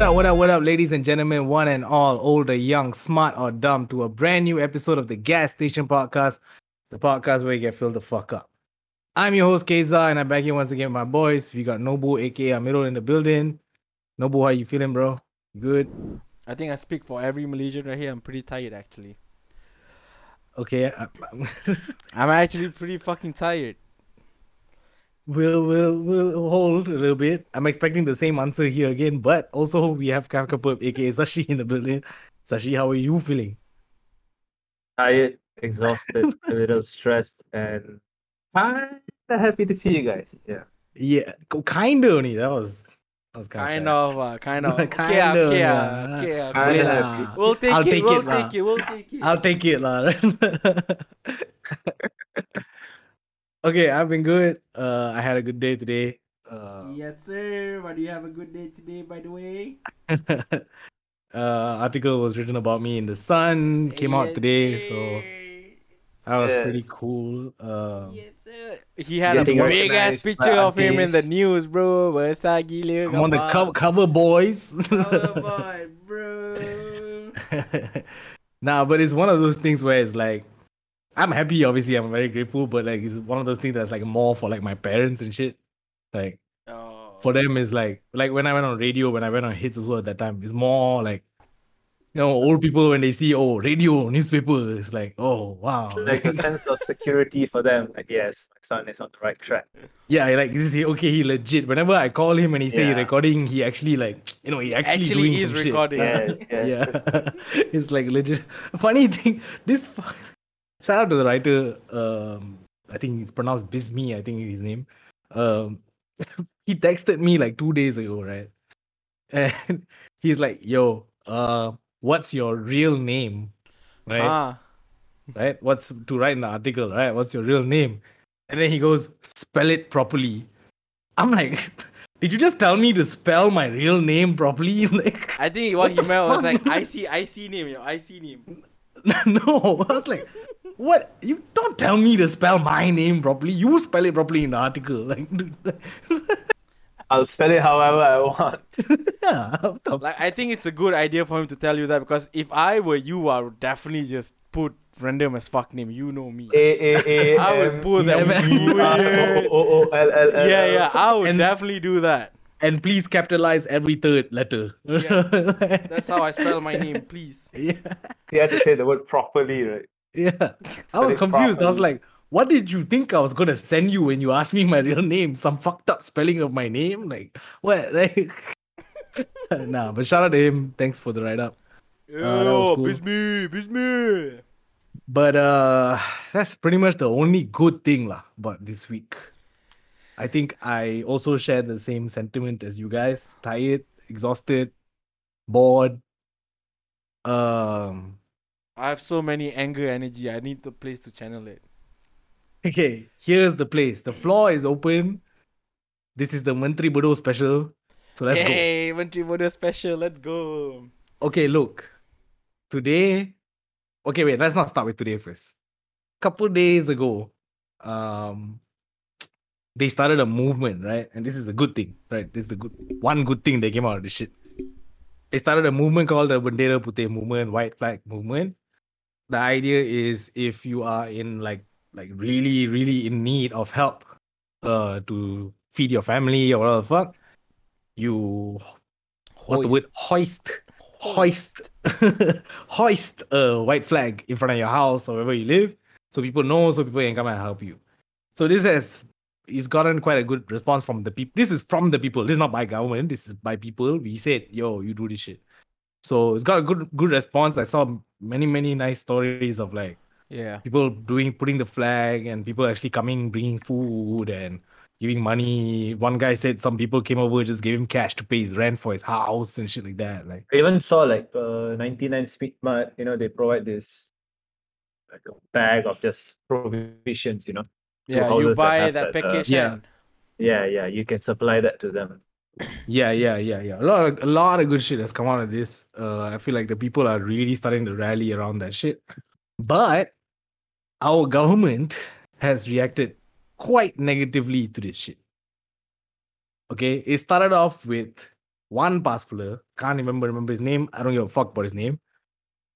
What up, ladies and gentlemen, one and all, older, young, smart or dumb, to a brand new episode of the Gas Station Podcast, the podcast where you get filled the fuck up. I'm your host, Keza, and I'm back here once again with my boys. We got Nobu, aka Amirul, in the building. Nobu, how you feeling, bro? Good? I think I speak for every Malaysian right here. I'm pretty tired, actually. Okay. I'm actually pretty fucking tired. We'll hold a little bit. I'm expecting the same answer here again, but also we have Kakapurp, aka Sashi, in the building. Sashi, how are you feeling? Tired, exhausted, a little stressed, and kinda happy to see you guys. Yeah. Kinda only. That was kind of. Okay. We'll take it. I'll take it, lah. Okay, I've been good. I had a good day today. Yes, sir. Why do you have a good day today, by the way? Article was written about me in The Sun. Came out today, so that was pretty cool. Yes, sir. He had a big-ass picture of him in the news, bro. I'm on the cover, boys. Cover boy, bro. Nah, but it's one of those things where it's like, I'm happy, obviously. I'm very grateful, but like, it's one of those things that's like more for like my parents and shit. Like, for them, it's like when I went on radio, when I went on hits as well at that time, it's more like, you know, old people when they see radio, newspaper, it's like, oh wow, like a sense of security for them. Like, yes, my son is on the right track. Yeah, like this is okay. He legit. Whenever I call him and he say recording, he actually he actually doing some recording. Shit. Yes. Yeah, it's like legit. Funny thing, this. Shout out to the writer, I think it's pronounced Bismi, I think is his name. He texted me like 2 days ago, right? And he's like, yo, what's your real name? Right? Right? What's to write in the article, right? What's your real name? And then he goes, spell it properly. I'm like, did you just tell me to spell my real name properly? Like, I think what he meant was like, I see name, your IC name. No, I was like, what? You don't tell me to spell my name properly. You spell it properly in the article. Like, I'll spell it however I want. I think it's a good idea for him to tell you that, because if I were you, I would definitely just put random as fuck name. You know me. I would put that. Yeah. I would definitely do that. And please capitalize every third letter. Yeah. That's how I spell my name, please. Yeah. You had to say the word properly, right? Yeah. I was confused. Properly. I was like, what did you think I was going to send you when you asked me my real name? Some fucked up spelling of my name? Like, what? Like, nah, but shout out to him. Thanks for the write-up. Yo, cool. Bismi. But that's pretty much the only good thing about this week. I think I also share the same sentiment as you guys. Tired, exhausted, bored. I have so many anger energy. I need the place to channel it. Okay, here's the place. The floor is open. This is the Menteri Bodo special. So let's go. Hey, Menteri Bodo special. Let's go. Okay, look. Today. Okay, wait. Let's not start with today first. Couple days ago. They started a movement, right? And this is a good thing, right? This is the good thing that came out of this shit. They started a movement called the Bendera Putih movement, White Flag movement. The idea is if you are in like really, really in need of help to feed your family or whatever the fuck, you hoist a white flag in front of your house or wherever you live, so people know, so people can come and help you. So this has it's gotten quite a good response from the people. This is from the people. This is not by government. This is by people. We said, yo, you do this shit. So it's got a good response. I saw many nice stories of like people putting the flag and people actually coming, bringing food and giving money. One guy said some people came over, just gave him cash to pay his rent for his house and shit like that. Like, I even saw like 99 Speed Mart, you know, they provide this like a bag of just provisions, you know. Yeah, you buy that package. Yeah, you can supply that to them. Yeah. A lot of good shit has come out of this. I feel like the people are really starting to rally around that shit. But our government has reacted quite negatively to this shit. Okay, it started off with one past player, can't even remember his name, I don't give a fuck about his name.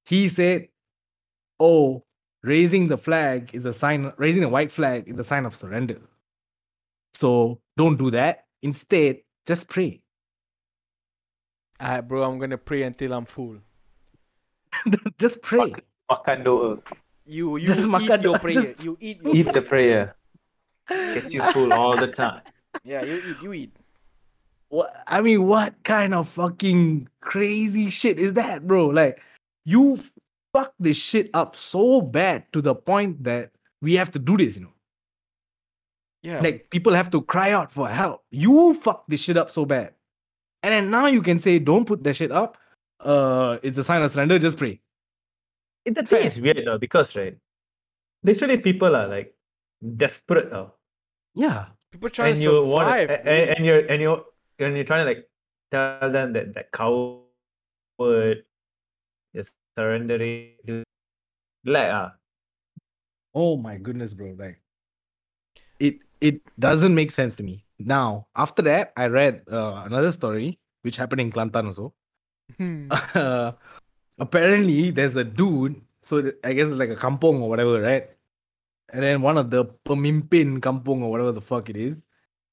He said, oh, raising the flag is a sign, raising a white flag is a sign of surrender. So don't do that. Instead, just pray. Alright, bro, I'm gonna pray until I'm full. Just pray. Makan doa. You just eat your prayer. Just... You eat the prayer. Gets you full all the time. Yeah, you eat. What? I mean, what kind of fucking crazy shit is that, bro? Like, you fuck this shit up so bad to the point that we have to do this, you know? Yeah. Like, people have to cry out for help. You fuck this shit up so bad. And then now you can say, don't put that shit up. It's a sign of surrender, just pray. The thing is weird, though, because, right, literally people are, like, desperate now. Yeah. People trying to survive. And you're trying to, like, tell them that coward is surrendering. Like, Oh, my goodness, bro. Like, it doesn't make sense to me. Now, after that, I read another story, which happened in Kelantan also. Apparently, there's a dude, so I guess it's like a kampong or whatever, right? And then one of the pemimpin kampong or whatever the fuck it is.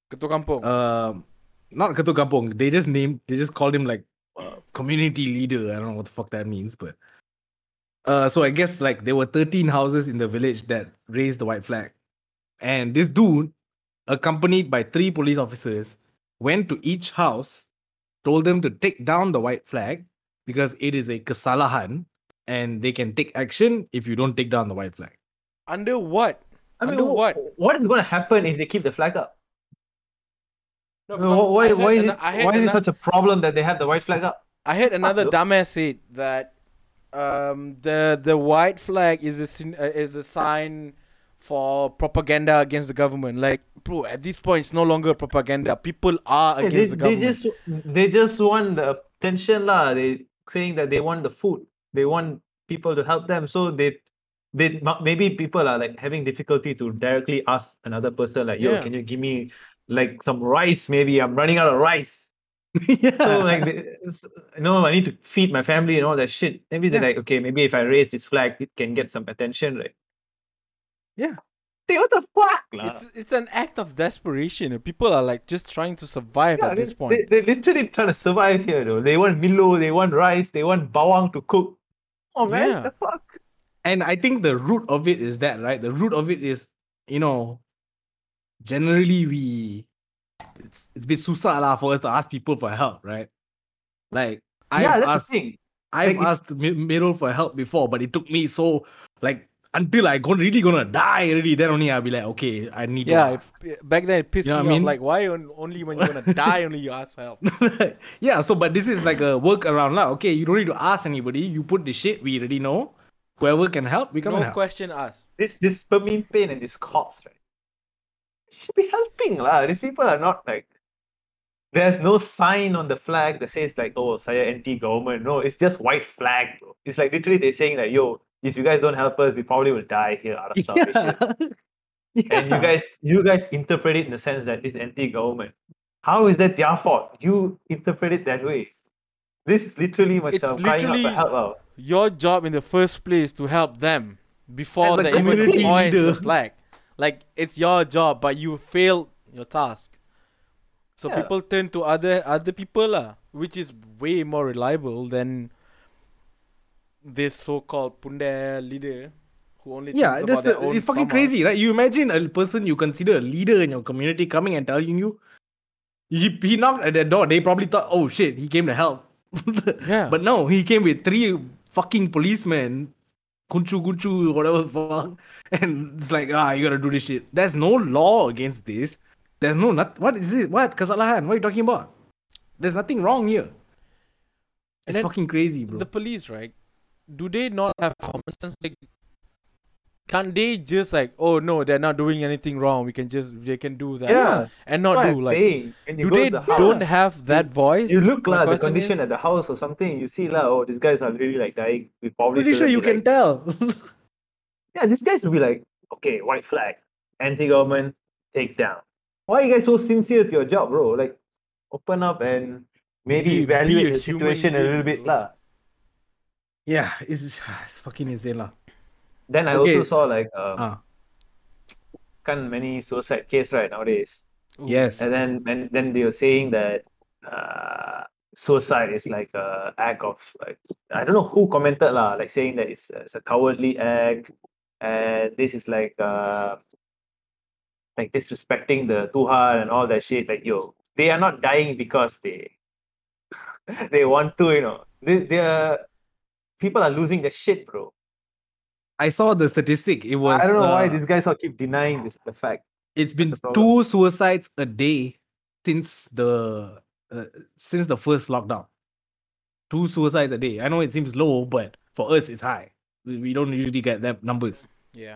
Ketua kampong. Not ketua kampong. They just called him like community leader. I don't know what the fuck that means, but. So I guess like there were 13 houses in the village that raised the white flag. And this dude, accompanied by 3 police officers, went to each house, told them to take down the white flag because it is a kesalahan and they can take action if you don't take down the white flag. Under what? Under what? What is going to happen if they keep the flag up? Why is it such a problem that they have the white flag up? I heard another dumbass say that the white flag is a sign for propaganda against the government. Like, bro, at this point, it's no longer propaganda. People are against the government. They just want the attention, lah. They saying that they want the food. They want people to help them. So they maybe people are like having difficulty to directly ask another person, like, yo, can you give me like some rice? Maybe I'm running out of rice. Yeah. So like, I need to feed my family and all that shit. Maybe they're like, okay, maybe if I raise this flag, it can get some attention, right? Yeah. What the fuck? It's an act of desperation. People are like just trying to survive at this point. They're literally trying to survive here, though. They want Milo, they want rice, they want bawang to cook. Oh man, what the fuck? And I think the root of it is that, right? The root of it is, you know, generally it's a bit susah lah for us to ask people for help, right? Like, I've asked Miro for help before, but it took me so, like, until I'm really gonna die already, then only I'll be like, okay, I need help. Yeah, back then it pissed me off. Like, why only when you're gonna die only you ask help? Yeah, so, but this is like a workaround now. Okay, you don't need to ask anybody. You put the shit we already know. Whoever can help, we can help. No question asked. This pemimpin and this cops, right? They should be helping, lah. These people are not like... There's no sign on the flag that says like, oh, saya anti-government. No, it's just white flag, bro. It's like literally they're saying like, yo, if you guys don't help us, we probably will die here out of starvation. Yeah. And you guys interpret it in the sense that it's anti-government. How is that their fault? You interpret it that way. This is literally much of crying out for help out. Your job in the first place to help them before they even join the flag. Like, it's your job, but you failed your task. So people turn to other people, which is way more reliable than this so-called Punde leader who only thinks about their own. It's fucking crazy, right? You imagine a person you consider a leader in your community coming and telling you, he knocked at their door. They probably thought, oh shit, he came to help. Yeah. But no, he came with 3 fucking policemen, kunchu, whatever the fuck. And it's like, you gotta do this shit. There's no law against this. There's no nothing. What is it? What? Kesalahan? What are you talking about? There's nothing wrong here. It's fucking crazy, bro. The police, right? Do they not have common sense? Like, can't they just like, oh no, they're not doing anything wrong. They can do that. Yeah, and not do like. Saying. Do they don't have that voice? You look like the condition at the house or something. You see like, oh, these guys are really like dying. We probably. Pretty sure you can tell. Yeah, these guys will be like, okay, white flag, anti-government, take down. Why are you guys so sincere to your job, bro? Like, open up and maybe evaluate the situation a little bit lah. Yeah, it's fucking insane lah. Then I also saw like many suicide cases right nowadays. Yes. And then they were saying that suicide is like a act of like, I don't know who commented lah, like saying that it's a cowardly act and this is like disrespecting the Tuhan and all that shit. Like yo, they are not dying because they they want to, you know. People are losing their shit, bro. I saw the statistic. It was I don't know why these guys all keep denying the fact. It's been 2 suicides a day since the first lockdown. 2 suicides a day. I know it seems low, but for us it's high. We don't usually get that numbers. Yeah.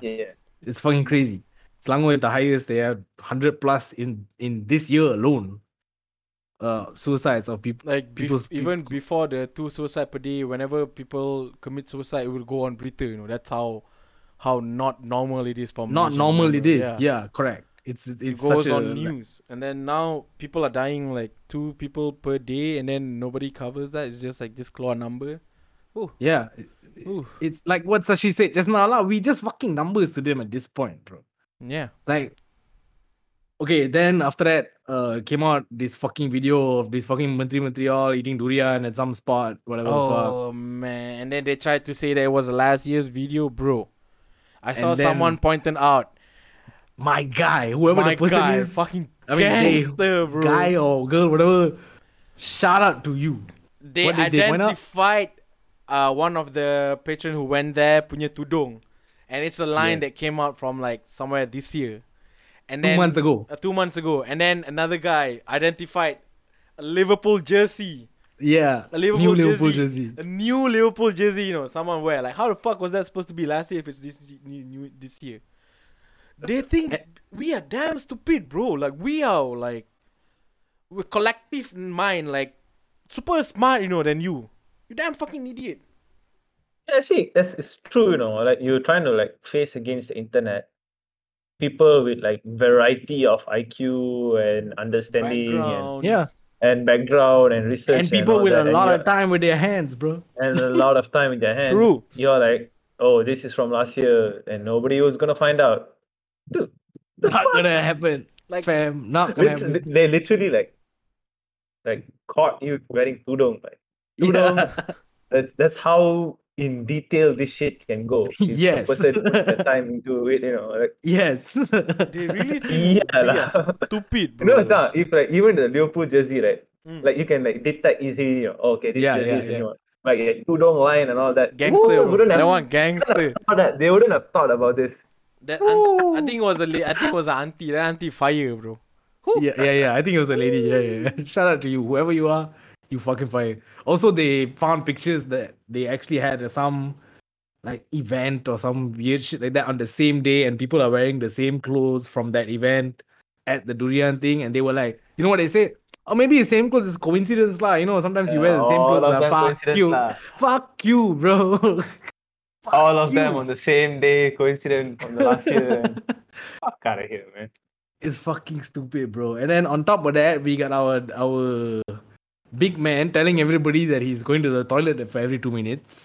It's fucking crazy. Selangor is the highest. They have 100 plus in this year alone. Suicides of people. Like even before the 2 suicide per day, whenever people commit suicide, it will go on Twitter. You know, that's how not normal it is for Malaysia. Not normal it is. Yeah, correct. It goes on news, and then now people are dying like 2 people per day, and then nobody covers that. It's just like this claw number. Ooh. Yeah, it's like what Sashi said just now. We just fucking numbers to them at this point, bro. Yeah, like. Okay, then after that, came out this fucking video of this fucking Menteri all eating durian at some spot, whatever. Oh, man. And then they tried to say that it was last year's video, bro. I saw someone pointing out. My guy, whoever the person is. Fucking gangster, bro. Guy or girl, whatever. Shout out to you. They identified one of the patrons who went there, punya tudung. And it's a line that came out from like somewhere this year. And then, 2 months ago. 2 months ago. And then another guy identified a Liverpool jersey. Yeah. A new Liverpool jersey, you know, someone wear. Like, how the fuck was that supposed to be last year if it's this year? They think we are damn stupid, bro. Like, we are, like, with collective mind, like, super smart, you know, than you. You damn fucking idiot. Yeah, see, it's true, you know. Like, you're trying to, like, face against the internet. People with like variety of IQ and understanding and background and research and people with a lot of time with their hands, bro. And a lot of time with their hands. True. You're like, oh, this is from last year and nobody was going to find out. Dude, not going to happen. Like, fam, not going to happen. They literally like caught you wearing tudung. Like, tudung. Yeah. That's how in detail this shit can go. Yes. The time into it, you know. Like, yes. They really think stupid, bro. No, it's not. If like even the Liverpool jersey, right? Like you can like detect easily, you know, okay, this jersey is new. Like tudung line and all that. Gangster. They wouldn't have thought about this. I think it was an auntie. That auntie fire, bro. Yeah. I think it was a lady. Yeah. Shout out to you, whoever you are. You fucking fire. Also, they found pictures that they actually had some like event or some weird shit like that on the same day, and people are wearing the same clothes from that event at the durian thing, and they were like, you know what they say? Oh, maybe the same clothes is coincidence lah. You know, sometimes you wear the same clothes. Fuck you, bro. All of them on the same day, coincidence from the last year. Fuck out of here, man. It's fucking stupid, bro. And then on top of that, we got our big man telling everybody that he's going to the toilet for every 2 minutes.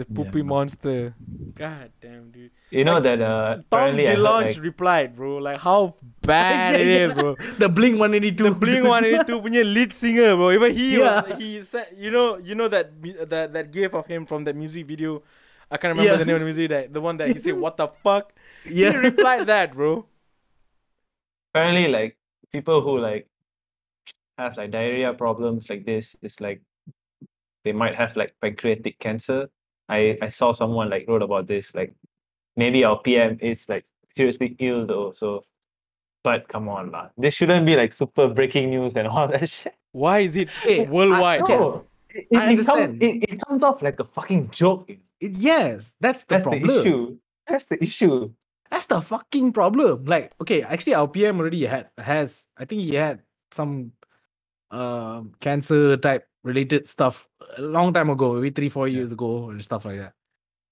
The poopy monster. God damn, dude. You know that Tom DeLonge replied, bro. Like how bad it is, bro. The Blink 182. The Blink 182 punya lead singer, bro. Even he said, you know that gif of him from that music video. I can't remember the name of the music. The one that he said, "What the fuck?" Yeah. He replied that, bro. Apparently, like people who like have like diarrhea problems like this, it's like they might have like pancreatic cancer. I saw someone like wrote about this, like maybe our PM is like seriously ill though, so but come on lah. This shouldn't be like super breaking news and all that shit. Why is it worldwide? It comes off like a fucking joke. That's problem. That's the issue. That's the fucking problem. Like, okay, actually our PM already had some cancer type related stuff a long time ago, maybe 3-4 years ago and stuff like that.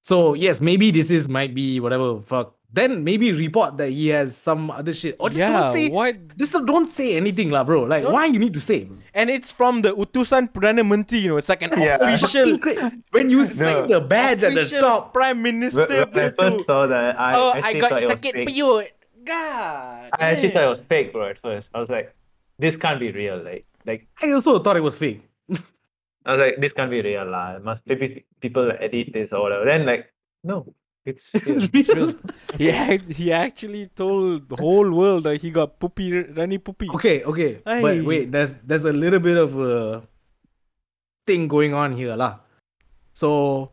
So yes, maybe this might be whatever fuck then maybe report that he has some other shit. Or just don't say. What? Just don't say anything, lah, bro. Like, why you need to say? Bro? And it's from the Utusan Perdana Menteri, you know. It's like an official. When you see the badge at the top, Prime Minister. When I first saw that, I got sakit perut. God. I actually thought it was fake, bro. At first, I was like, this can't be real. Like I also thought it was fake. I was like, this can't be real, lah. Must maybe people edit this or whatever. Then like, no. It's real. He actually told the whole world that he got poopy, runny poopy. Okay. Aye. But wait, there's a little bit of a thing going on here, lah. So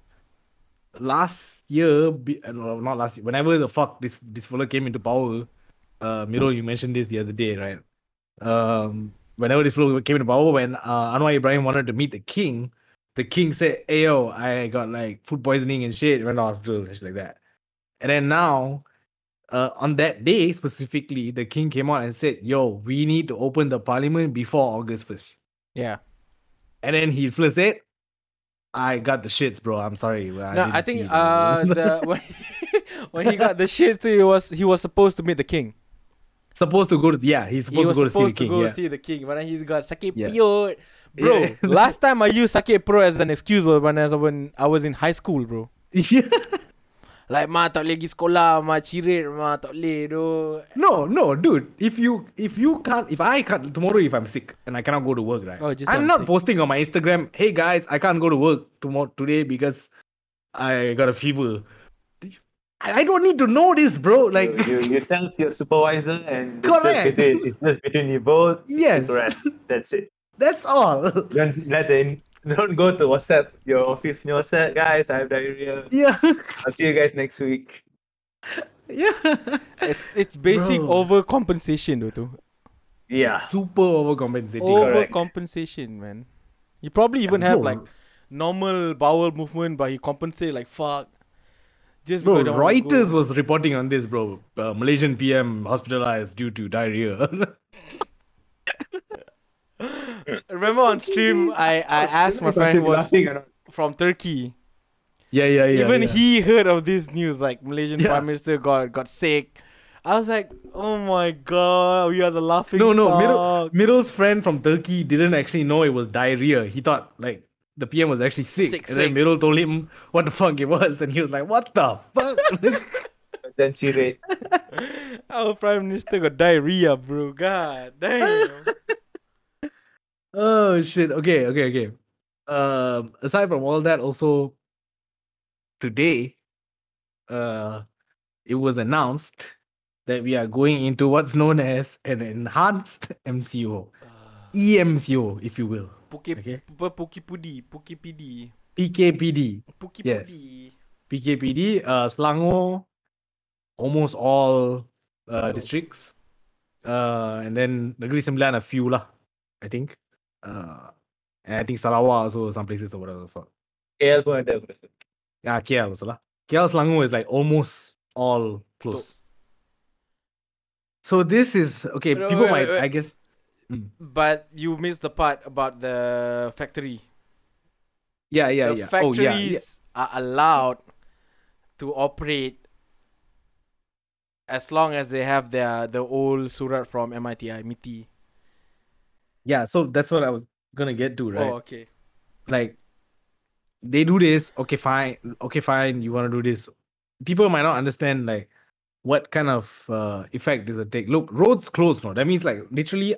last year, not last year, whenever the fuck this fella came into power, Miro, you mentioned this the other day, right? Whenever this fella came into power, when Anwar Ibrahim wanted to meet the king. The king said, "Hey yo, I got like food poisoning and shit. Went to hospital and shit like that." And then now, on that day specifically, the king came out and said, "Yo, we need to open the parliament before August 1st." Yeah. And then he first said, "I got the shits, bro. I'm sorry." When he got the shits, he was supposed to meet the king. Supposed to go to see the king, but then he's got sakit perut. Bro, last time I used sakit perut as an excuse was when I was in high school, bro. Yeah. Like, ma tak boleh pergi sekolah, ma cirit, ma tak boleh doh. No, dude. If I can't tomorrow, if I'm sick and I cannot go to work, right? I'm not posting on my Instagram, "Hey guys, I can't go to work today because I got a fever." I don't need to know this, bro. Like you tell your supervisor, and it's just between you both. Yes. That's it. That's all. Don't go to WhatsApp, your office, your WhatsApp. "Guys, I have diarrhea. Yeah. I'll see you guys next week." Yeah. It's basic overcompensation, though, too. Yeah. Super overcompensating. Overcompensation, man. You probably even have like normal bowel movement, but you compensate like fuck. Just bro, Reuters was reporting on this, bro. Malaysian PM hospitalized due to diarrhea. Remember on stream, I asked my friend who was from Turkey. Yeah. Even he heard of this news, like Malaysian Prime Minister got sick. I was like, oh my god, we are the laughing stock. No, Miro's friend from Turkey didn't actually know it was diarrhea. He thought like the PM was actually sick. Then Miro told him what the fuck it was, and he was like, "What the fuck?" Then she raged. Our Prime Minister got diarrhea, bro. God damn. Oh shit! Okay. Aside from all that, also today, it was announced that we are going into what's known as an enhanced MCO, EMCO, if you will. PKPD. Yes. PKPD. Selangor, almost all districts, and then Negeri Sembilan a few lah, I think. And I think Sarawak also, some places or whatever the fuck. KL pun ada. Yeah, KL also lah. KL Selangor is like almost all close. So this is okay. I guess. But you missed the part about the factory. Yeah. Factories are allowed to operate as long as they have the old surat from MITI. Yeah, so that's what I was gonna get to, right? Oh, okay. Like, they do this. Okay, fine. You wanna do this? People might not understand like what kind of effect does it take. Look, roads closed now. That means like literally,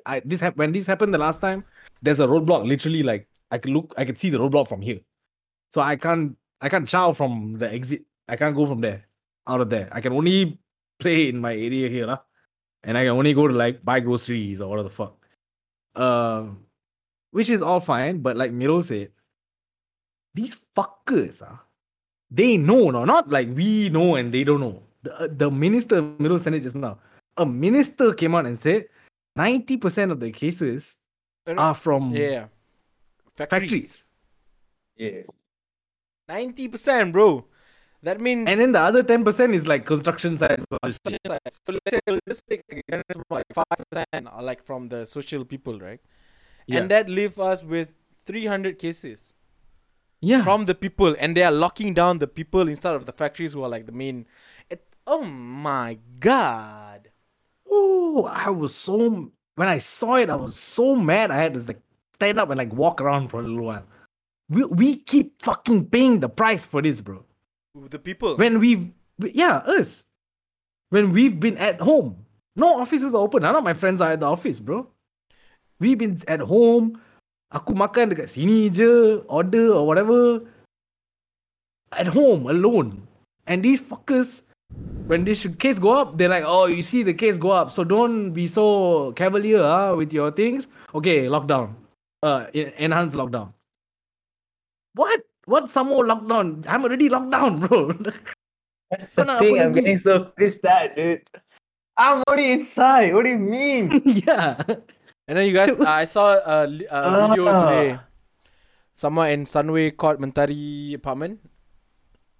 when this happened the last time, there's a roadblock. Literally, like I could see the roadblock from here. So I can't chow from the exit. I can't go from there, out of there. I can only play in my area here, lah, and I can only go to like buy groceries or whatever the fuck. Which is all fine, but like Miro said, these fuckers, they know, no, not like we know and they don't know. The minister, Miro sent it just now. A minister came out and said 90% of the cases are from factories. Yeah, 90%, bro. That means, and then the other 10% is like construction sites. So let's say let's take like 5% are like from the social people, right? Yeah. And that leaves us with 300 cases. Yeah. From the people, and they are locking down the people instead of the factories who are like the main. Oh my God. Oh, I was so... When I saw it, I was so mad. I had to like stand up and like walk around for a little while. We keep fucking paying the price for this, bro. The people. Us. When we've been at home. No offices are open. None of my friends are at the office, bro. We've been at home. Aku makan dekat sini je. Order or whatever. At home, alone. And these fuckers, when this case go up, they're like, oh, you see the case go up, so don't be so cavalier with your things. Okay, lockdown. Enhanced lockdown. What? What some more lockdown? I'm already locked down, bro. That's the thing, I'm getting so pissed at, dude. I'm already inside. What do you mean? Yeah. And then you guys, I saw a video today. Sama and Sunway caught Mentari apartment.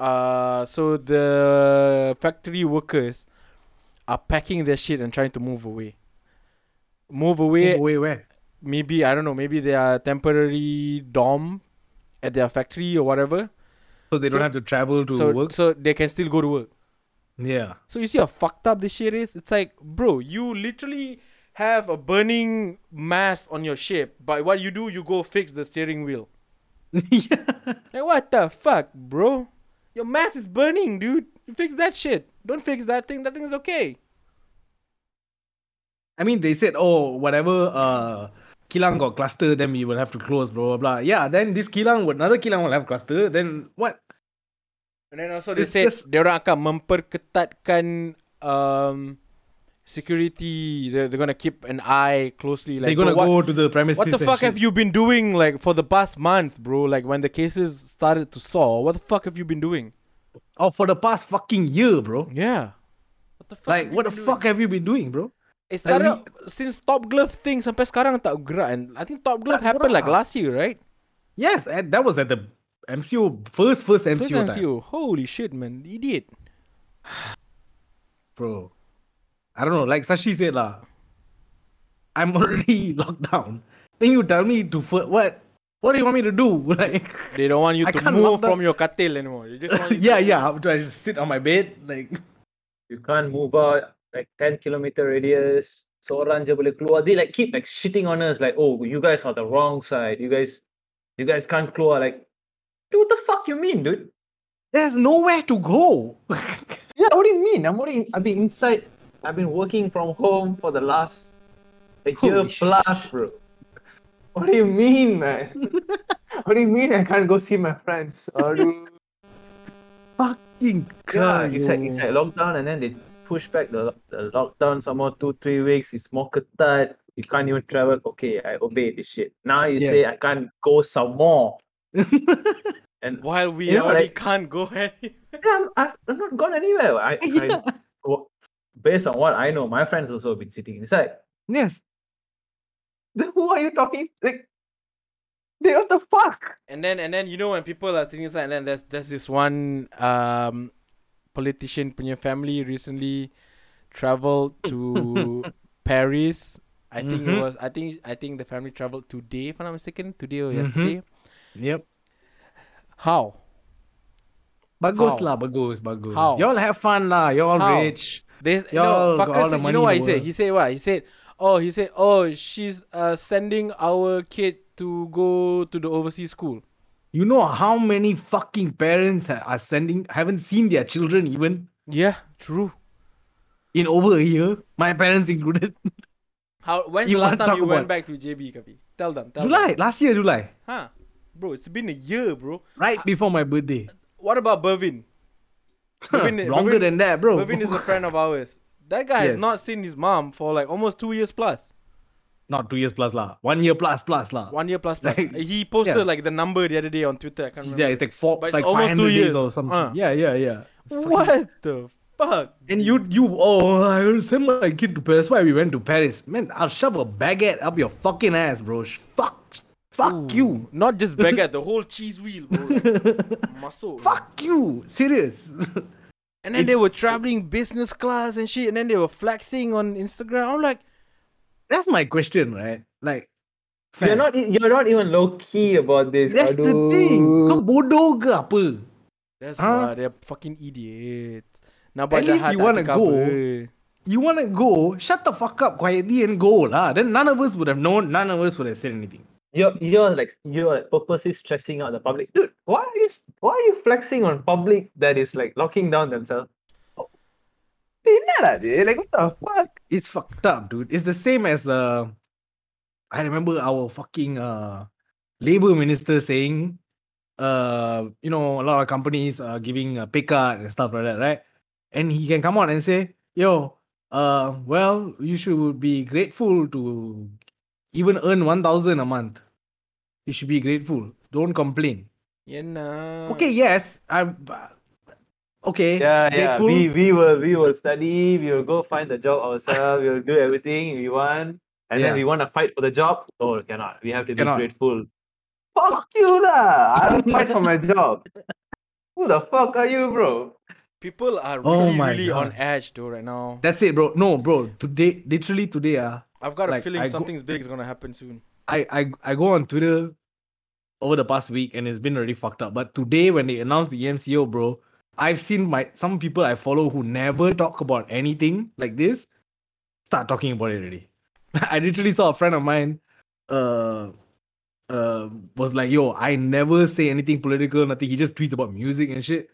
So the factory workers are packing their shit and trying to move away. Move away where? Maybe, I don't know, maybe they are temporary dorm at their factory or whatever. So they don't have to travel to work? So they can still go to work. Yeah. So you see how fucked up this shit is? It's like, bro, you literally have a burning mass on your ship, but what you do, you go fix the steering wheel. Yeah. Like, what the fuck, bro? Your mass is burning, dude. You fix that shit. Don't fix that thing. That thing is okay. I mean, they said, oh, whatever, kilang got cluster, then we will have to close, blah, blah, blah. Yeah, then this kilang, another kilang will have cluster, then what? And then also they said, diorang akan memperketatkan security. They're going to keep an eye closely. Like, they're going to go to the premises. What the fuck have you been doing like for the past month, bro? Like when the cases started to soar, what the fuck have you been doing? Oh, for the past fucking year, bro. Yeah. What the fuck? Like what the fuck have you been doing, bro? It started since Top Glove thing sampai sekarang tak gerak, and I think Top Glove happened like last year, right? Yes, and that was at the MCO first MCO time. Holy shit, man. Idiot. Bro. I don't know, like Sashi said, I'm already locked down. Then you tell me to what? What do you want me to do? Like, they don't want you to move from your katil anymore. You just want I just sit on my bed. Like, you can't move out. Like 10-kilometer radius. Seorang je boleh keluar. They like keep like shitting on us. Like, oh, you guys are the wrong side. You guys can't keluar. Like, dude, what the fuck you mean, dude? There's nowhere to go. Yeah, what do you mean? I've been inside. I've been working from home for the last year plus, bro. What do you mean, man? What do you mean I can't go see my friends? Fucking God. It's like lockdown, and then they push back the lockdown some more 2-3 weeks. It's more ketat. You can't even travel. Okay, I obey this shit. Now you say I can't go some more. And while we already can't go anywhere. Yeah, I'm not gone anywhere. Based on what I know, my friends also have been sitting inside. Yes. Then who are you talking? Like, they what the fuck? And then you know when people are sitting inside, and then there's this one politician punya family recently traveled to Paris. I think the family traveled today, if I'm not mistaken, today or yesterday. Yep. How? Bagus. How? Y'all have fun lah. Y'all how? Rich. You know what he said? He said, she's sending our kid to go to the overseas school. You know how many fucking parents haven't seen their children even? Yeah, true. In over a year, my parents included. How? When's the last time you went back to JB, Kavi? Tell them. July. Last year, July. Huh? Bro, it's been a year, bro. Right before my birthday. What about Bevin? Longer than that, bro. Bevin is a friend of ours. That guy has not seen his mom for like almost 2 years plus. Not 2 years plus lah. 1 year plus lah. 1 year plus. Like, he posted like the number the other day on Twitter. I can't remember. Yeah, it's like four, but like it's almost 2 years or something. Yeah. What the fuck? And I will send my kid to Paris. Why we went to Paris, man? I'll shove a baguette up your fucking ass, bro. Fuck Ooh, you. Not just baguette, the whole cheese wheel, bro. Like, muscle. Fuck you. Serious. And then they were traveling business class and shit, and then they were flexing on Instagram. I'm like, that's my question, right? Like, you're not even low key about this. That's the thing. Kau bodoh ke apa? That's why they're fucking idiots. At least you want to go. You want to go, shut the fuck up quietly and go lah. Then none of us would have known, none of us would have said anything. You're purposely stressing out the public. Dude, why are you flexing on public that is like locking down themselves? Like, what the fuck? It's fucked up, dude. It's the same as I remember our fucking labor minister saying, a lot of companies are giving a pay cut and stuff like that, right? And he can come out and say, yo, well, you should be grateful to even earn 1,000 a month. You should be grateful. Don't complain. Yeah, nah. Okay, yes. Okay. Yeah. Grateful. We will study. We will go find the job ourselves. We will do everything we want. And then we want to fight for the job. Oh, cannot. We have to be grateful. Fuck you lah. I will fight for my job. Who the fuck are you, bro? People are really on edge though right now. That's it, bro. No, bro. Today, literally today, I've got a feeling something's big is going to happen soon. I go on Twitter over the past week and it's been already fucked up. But today when they announced the EMCO, bro, I've seen some people I follow who never talk about anything like this start talking about it already. I literally saw a friend of mine was like, yo, I never say anything political, nothing. He just tweets about music and shit.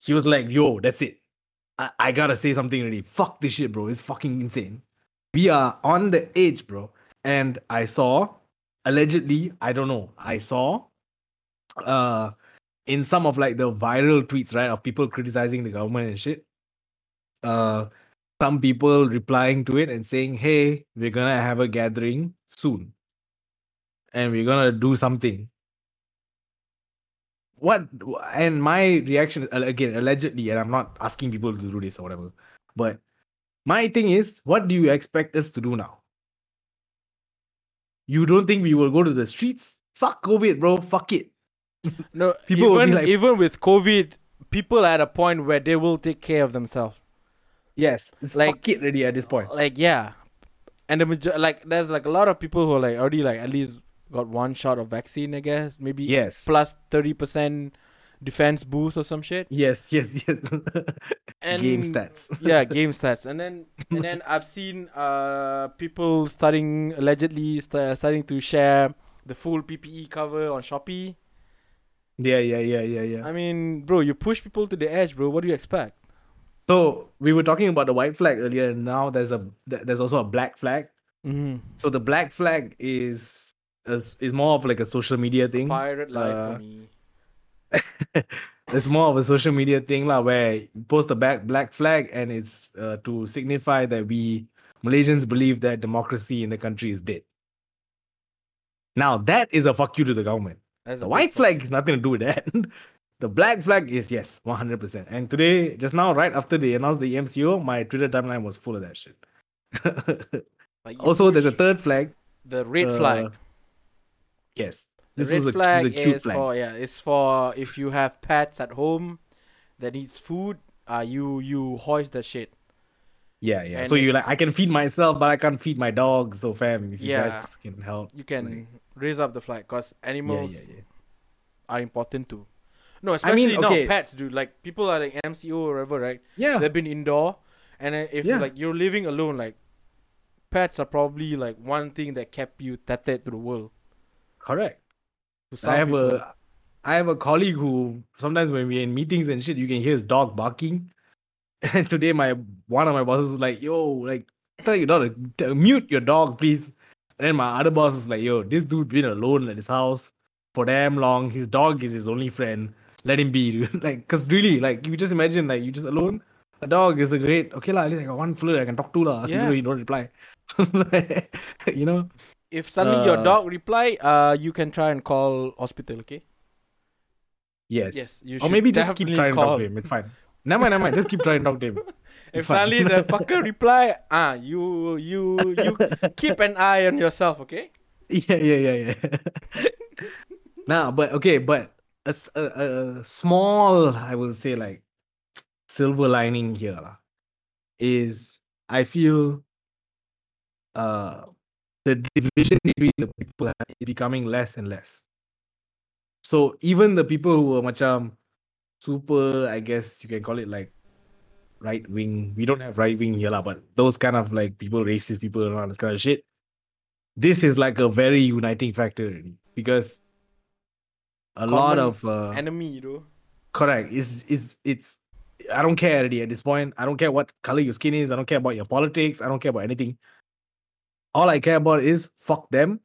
He was like, yo, that's it. I gotta say something already. Fuck this shit, bro. It's fucking insane. We are on the edge, bro. And I saw, allegedly, I don't know, I saw in some of like the viral tweets, right, of people criticizing the government and shit, some people replying to it and saying, hey, we're gonna have a gathering soon. And we're gonna do something. What? And my reaction, again, allegedly, and I'm not asking people to do this or whatever, but my thing is, what do you expect us to do now? You don't think we will go to the streets? Fuck COVID, bro. Fuck it. No, people even with COVID, people are at a point where they will take care of themselves. Yes, it's like, fuck it already at this point. Like, yeah. And there's like a lot of people who are like already like at least got one shot of vaccine, I guess. Maybe yes. Plus 30% defense boost or some shit. Yes. And game stats. Yeah, game stats. And then I've seen people allegedly starting to share the full PPE cover on Shopee. Yeah. I mean, bro, you push people to the edge, bro. What do you expect? So we were talking about the white flag earlier. Now there's also a black flag. Mm-hmm. So the black flag is more of like a social media thing. Pirate life for me. It's more of a social media thing lah, where you post a black flag and it's to signify that we Malaysians believe that democracy in the country is dead. Now that is a fuck you to the government. That's the white flag is nothing to do with that. The black flag is, yes, 100%. And today, just now, right after they announced the EMCO, my Twitter timeline was full of that shit. Also, there's a third flag. The red flag. Yes. This was a cute flag. It's for if you have pets at home that needs food, you hoist the shit. Yeah. And so you're like, I can feed myself, but I can't feed my dog. So fam, if you guys can help. You can raise up the flag because animals are important too. No, especially now, pets, dude. Like, people are like MCO or whatever, right? Yeah. They've been indoor. And if you're living alone, like, pets are probably, like, one thing that kept you tethered to the world. Correct. I have a colleague who, sometimes when we're in meetings and shit, you can hear his dog barking. And today, one of my bosses was like, yo, like, tell your dog to mute your dog, please. And then my other boss was like, yo, this dude been alone at his house for damn long. His dog is his only friend. Let him be, dude. Like, cause really, like, you just imagine, like, you just alone. A dog is a great. Okay lah, at least I got one flu I can talk to lah. Yeah. You don't reply. You know. If suddenly your dog reply, you can try and call hospital. Okay. Yes. You or maybe just keep trying to talk to him. It's fine. Never mind. Just keep trying to talk to him. It's if suddenly the fucker reply, you keep an eye on yourself. Okay. Yeah. Nah, but. A small, I will say, like, silver lining here is I feel the division between the people is becoming less and less. So even the people who are super, I guess you can call it like right wing. We don't have right wing here, but those kind of like people, racist people around this kind of shit. This is like a very uniting factor because a common lot of enemy, though. Correct. It's I don't care already at this point. I don't care what color your skin is. I don't care about your politics. I don't care about anything. All I care about is fuck them,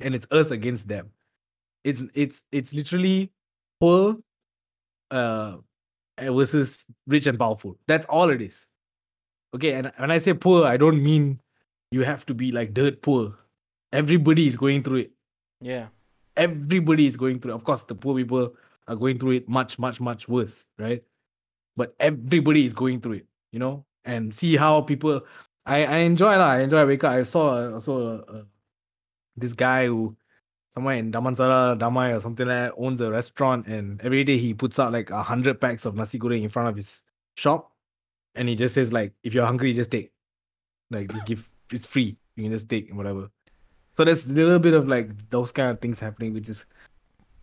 and it's us against them. It's literally poor versus rich and powerful. That's all it is. Okay, and when I say poor, I don't mean you have to be like dirt poor. Everybody is going through it. Yeah. Everybody is going through it. Of course, the poor people are going through it much, much, much worse, right? But everybody is going through it, you know? And see how people... I enjoy Wake Up. I saw also this guy who somewhere in Damansara, Damai or something like that, owns a restaurant, and every day he puts out like 100 packs of nasi goreng in front of his shop, and he just says like, if you're hungry, just take. Like, just give... It's free. You can just take and whatever. So there's a little bit of like those kind of things happening, which is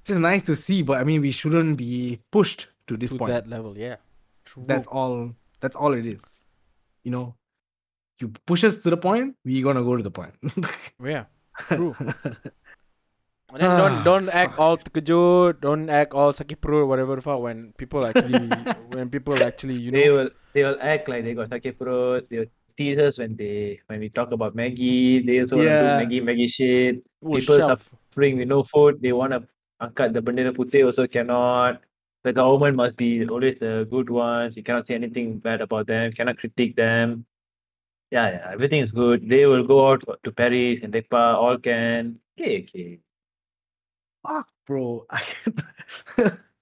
just nice to see. But I mean, we shouldn't be pushed to this point. To that level, yeah. True. That's all it is. You know, you push us to the point, we're gonna go to the point. Yeah. True. And then don't act all terkejut, don't act all sakit perut, whatever. When people actually, you know, they will act like they got sakit perut. They'll tease us when we talk about Maggie. They also want to do Maggie shit. Ooh, people suffering with no food. They want to angkat the bendera putih, also cannot. The government must be always the good ones. You cannot say anything bad about them. You cannot critique them. Yeah, everything is good. They will go out to Paris and Depa, all can. Okay. Fuck, bro.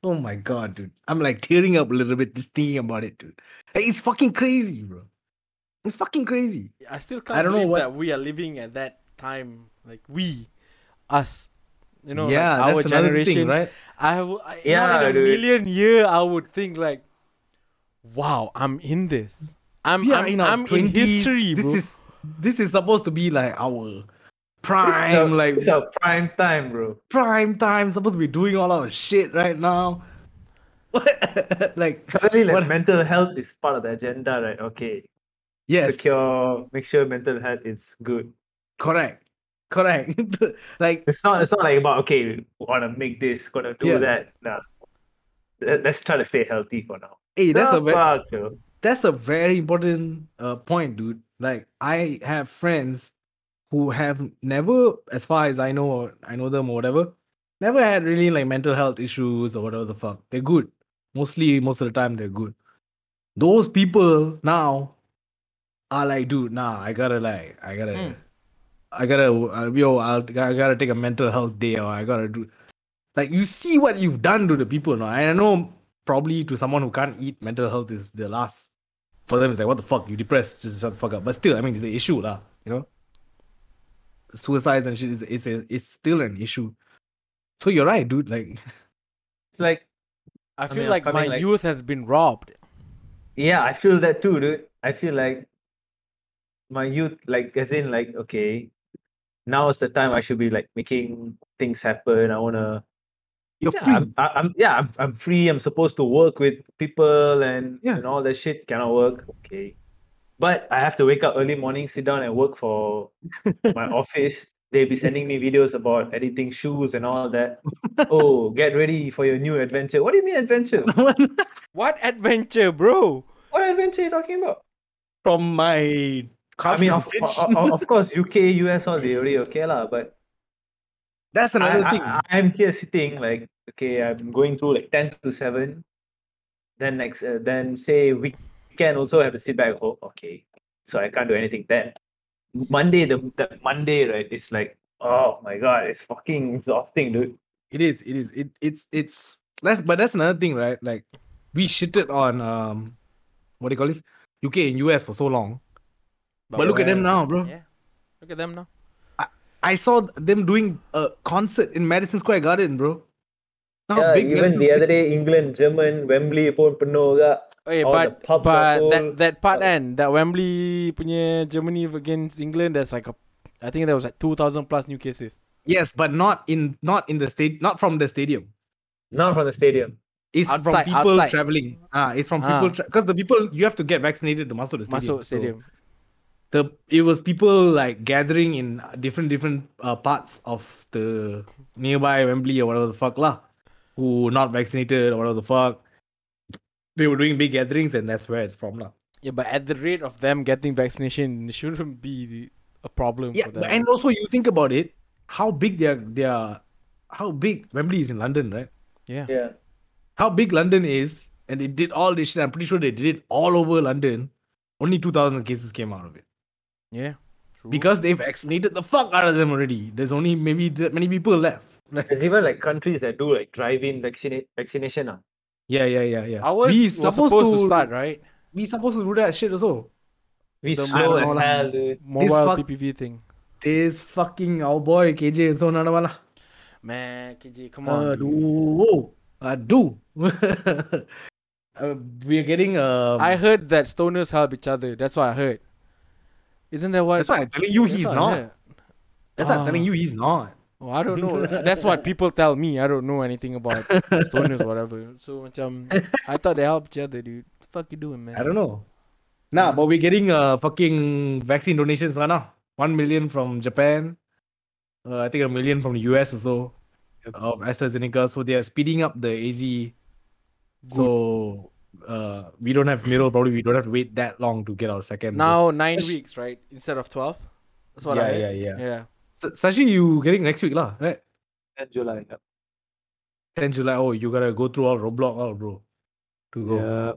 Oh my God, dude. I'm like tearing up a little bit just thinking about it, dude. It's fucking crazy, bro. It's fucking crazy. I still can't believe that we are living at that time. Like us, you know, like our generation, thing, right? Million year, I would think like, wow, I'm in this. I'm in history, bro. This is supposed to be like our prime, it's our prime time, bro. Prime time, supposed to be doing all our shit right now. Like suddenly, like mental health is part of the agenda, right? Okay. Yes. Secure, make sure mental health is good. Correct. Like it's not like about okay, wanna make this, gonna do that. No. Let's try to stay healthy for now. Hey, that's a very important point, dude. Like I have friends who have never, as far as I know them or whatever, never had really like mental health issues or whatever the fuck. They're good. Most of the time they're good. Those people now are like, dude, nah, I gotta take a mental health day, or I gotta do, like, you see what you've done to the people now. And I know probably to someone who can't eat, mental health is the last. For them, it's like, what the fuck, you depressed, just shut the fuck up. But still, I mean, it's an issue, lah. You know, suicides and shit is still an issue. So you're right, dude. Like, it's like I feel like my youth has been robbed. Yeah, I feel that too, dude. I feel like my youth, like, as in, like, okay, now is the time I should be, like, making things happen. I want to... You're free. I'm free. I'm supposed to work with people and all that shit. Cannot work. Okay. But I have to wake up early morning, sit down and work for my office. They'll be sending me videos about editing shoes and all that. Oh, get ready for your new adventure. What do you mean adventure? What adventure, bro? What adventure are you talking about? From my... of course, UK, US, all the already okay lah. But that's another thing. I'm here sitting like, okay, I'm going through like 10 to 7. Then next, then say weekend also have to sit back home. Okay, so I can't do anything then. Monday, right? It's like, oh my God, it's fucking exhausting, dude. It is. It's less, but that's another thing, right? Like we shitted on what do you call this? UK and US for so long. But look at them now, bro. Yeah, look at them now. I saw them doing a concert in Madison Square Garden, bro. Other day, England, German, Wembley, that part end, that Wembley punya Germany against England, there's like I think there was like 2,000 plus new cases. Yes, but not from the stadium. Not from the stadium. It's outside, from people outside. Traveling. It's from people because the people you have to get vaccinated to masuk the stadium. It was people like gathering in different parts of the nearby Wembley or whatever the fuck lah, who not vaccinated or whatever the fuck. They were doing big gatherings and that's where it's from lah. Yeah, but at the rate of them getting vaccination, it shouldn't be a problem for them. And also you think about it, how big Wembley is in London, right? Yeah. How big London is, and they did all this shit. I'm pretty sure they did it all over London. Only 2,000 cases came out of it. Yeah, true. Because they vaccinated the fuck out of them already. There's only maybe that many people left. There's even like countries that do like drive-in vaccination. Yeah. Ours was supposed to start, right? We supposed to do that shit also. We slow as hell, dude. Mobile PPV thing. This fucking our boy KJ is on another. Man, KJ, come on. We're getting I heard that stoners help each other. That's what I heard. Isn't that what? That's why I'm telling you he's not. That's why I'm telling you he's not. Oh, I don't know. That's what people tell me. I don't know anything about stoners or whatever. So I thought they help each other, dude. What the fuck you doing, man? I don't know. Nah, but we're getting fucking vaccine donations right now. 1 million from Japan. I think 1 million from the US or so. Of AstraZeneca, so they are speeding up the AZ. Good. So we don't have middle. Probably we don't have to wait that long to get our second. Now dose. 9 weeks, right? Instead of 12. That's what I heard. Sashi, you getting next week, lah? Right? 10 July. Yeah. 10 July. Oh, you gotta go through all Roblox, all bro. To go.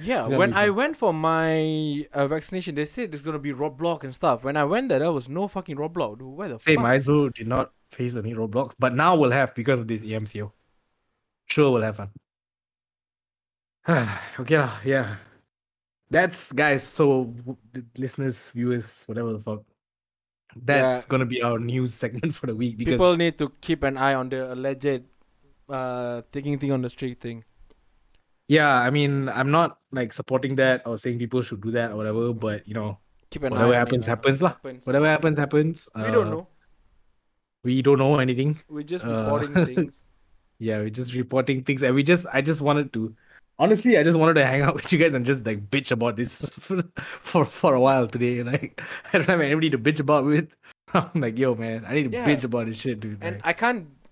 Yeah. When I went for my vaccination, they said there's gonna be Roblox and stuff. When I went there was no fucking Roblox. Dude, where the fuck? Same. I also did not face any Roblox, but now we'll have because of this EMCO. Sure, we'll have fun. Okay, yeah. That's guys. So, listeners, viewers, whatever the fuck. That's gonna be our news segment for the week. Because people need to keep an eye on the alleged taking thing on the street thing. Yeah, I mean, I'm not like supporting that or saying people should do that or whatever, but you know, keep an whatever eye happens, on happens, lah. Whatever happens, happens. We don't know. We don't know anything. We're just reporting things. Yeah, we're just reporting things, and I just wanted to hang out with you guys and just like bitch about this for a while today. Like I don't have anybody to bitch about with. I'm like, yo, man, I need to bitch about this shit, dude. And like,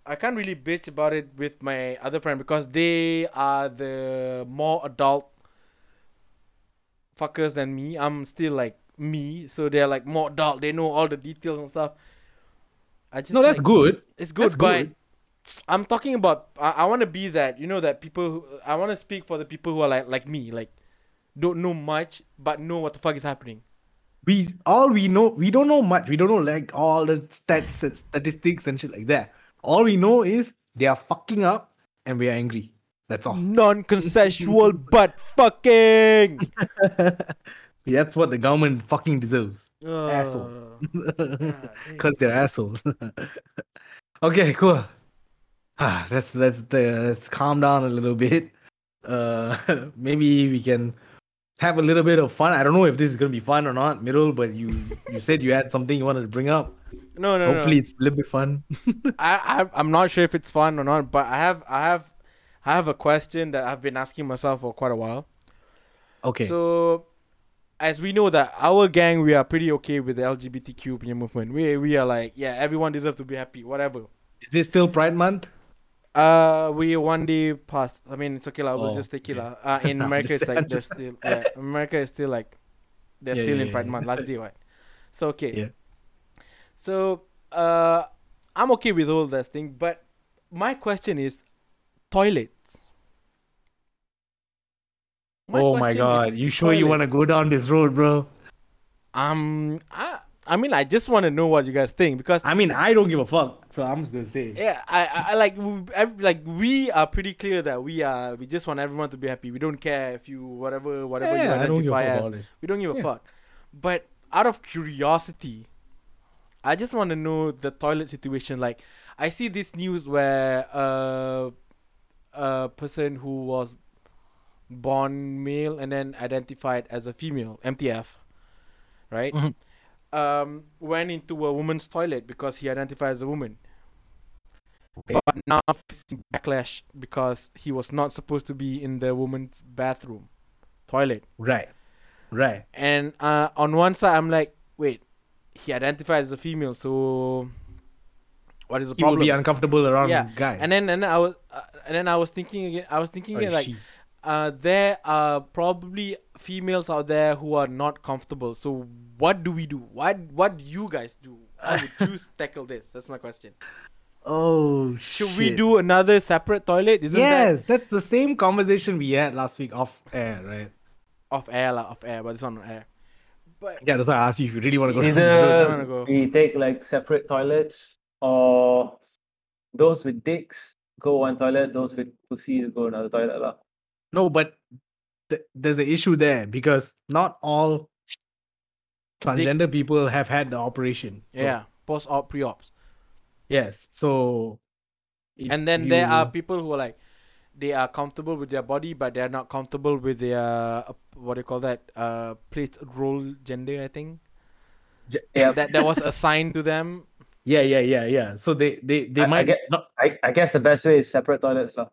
I can't really bitch about it with my other friend because they are the more adult fuckers than me. I'm still like me, so they're like more adult. They know all the details and stuff. That's good. It's good, but I'm talking about I want to be that, you know, that people who, I want to speak for the people who are like me, like don't know much but know what the fuck is happening. We don't know much. We don't know like all the stats and statistics and shit like that. All we know is they are fucking up and we are angry. That's all. Non-consensual but fucking. That's what the government fucking deserves. Asshole. Because they're assholes. Okay, cool. Let's calm down a little bit. Maybe we can have a little bit of fun. I don't know if this is gonna be fun or not, Mirul. But you said you had something you wanted to bring up. No. Hopefully, it's a little bit fun. I'm not sure if it's fun or not, but I have a question that I've been asking myself for quite a while. Okay. So, as we know that our gang, we are pretty okay with the LGBTQ movement. We are like, yeah, everyone deserves to be happy, whatever. Is this still Pride Month? We 1 day past. I mean, it's okay lah. We'll just take it lah. In America, it's like they're still. America is still like they're still in Pride Month last day, right? So okay. Yeah. So I'm okay with all that thing, but my question is, toilets. My god! You sure you want to go down this road, bro? I mean, I just want to know what you guys think because I mean, I don't give a fuck, so I'm just gonna say. Yeah, we are pretty clear that we just want everyone to be happy. We don't care if you whatever you identify as. We don't give a fuck. But out of curiosity, I just want to know the toilet situation. Like, I see this news where a person who was born male and then identified as a female, MTF, right? Mm-hmm. Went into a woman's toilet because he identified as a woman. but now facing backlash because he was not supposed to be in the women's bathroom toilet. Right. And on one side, I'm like, wait, he identified as a female, so what is the problem? He will be uncomfortable around guys. And then I was thinking, there are probably females out there who are not comfortable. So what do we do? What do you guys do? How would you tackle this? That's my question. Should we do another separate toilet? That's the same conversation we had last week off air, right? Off air, but it's not on air. But yeah, that's why I asked you if you really want to go. Either we take like separate toilets, or those with dicks go one toilet, those with pussies go another toilet lah. No, but there's an issue there because not all transgender people have had the operation. So. Yeah, post-op, pre-ops. Yes, so... And then there are people who are like, they are comfortable with their body, but they're not comfortable with their, plate role gender, I think. Yeah. That was assigned to them. Yeah. So they might... I guess the best way is separate toilets, lah.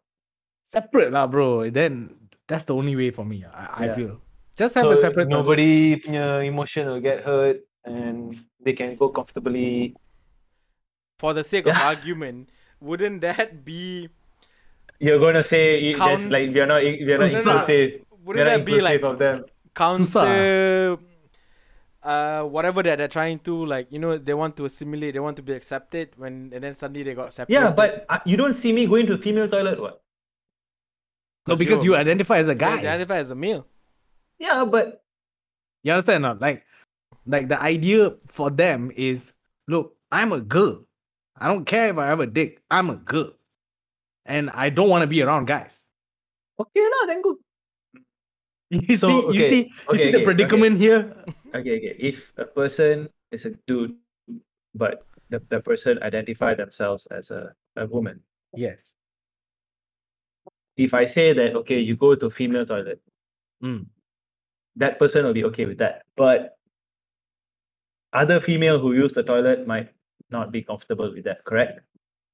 Separate lah, bro. Then that's the only way for me. I feel just have a separate. Nobody punya emotion will get hurt, and they can go comfortably. For the sake of argument, wouldn't that be? You're gonna say count... like we are not inclusive. Wouldn't that be like of them? Counter? Whatever that they're trying to, like, you know, they want to assimilate, they want to be accepted, and then suddenly they got separated. Yeah, but you don't see me going to female toilet, what? No, because you identify as a guy. You identify as a male. Yeah, but... You understand or not? Like the idea for them is, look, I'm a girl. I don't care if I have a dick. I'm a girl. And I don't want to be around guys. Okay, no, then go. You see the predicament here? Okay. If a person is a dude, but the person identify themselves as a woman. Yes. If I say that, okay, you go to female toilet, that person will be okay with that. But other female who use the toilet might not be comfortable with that, correct?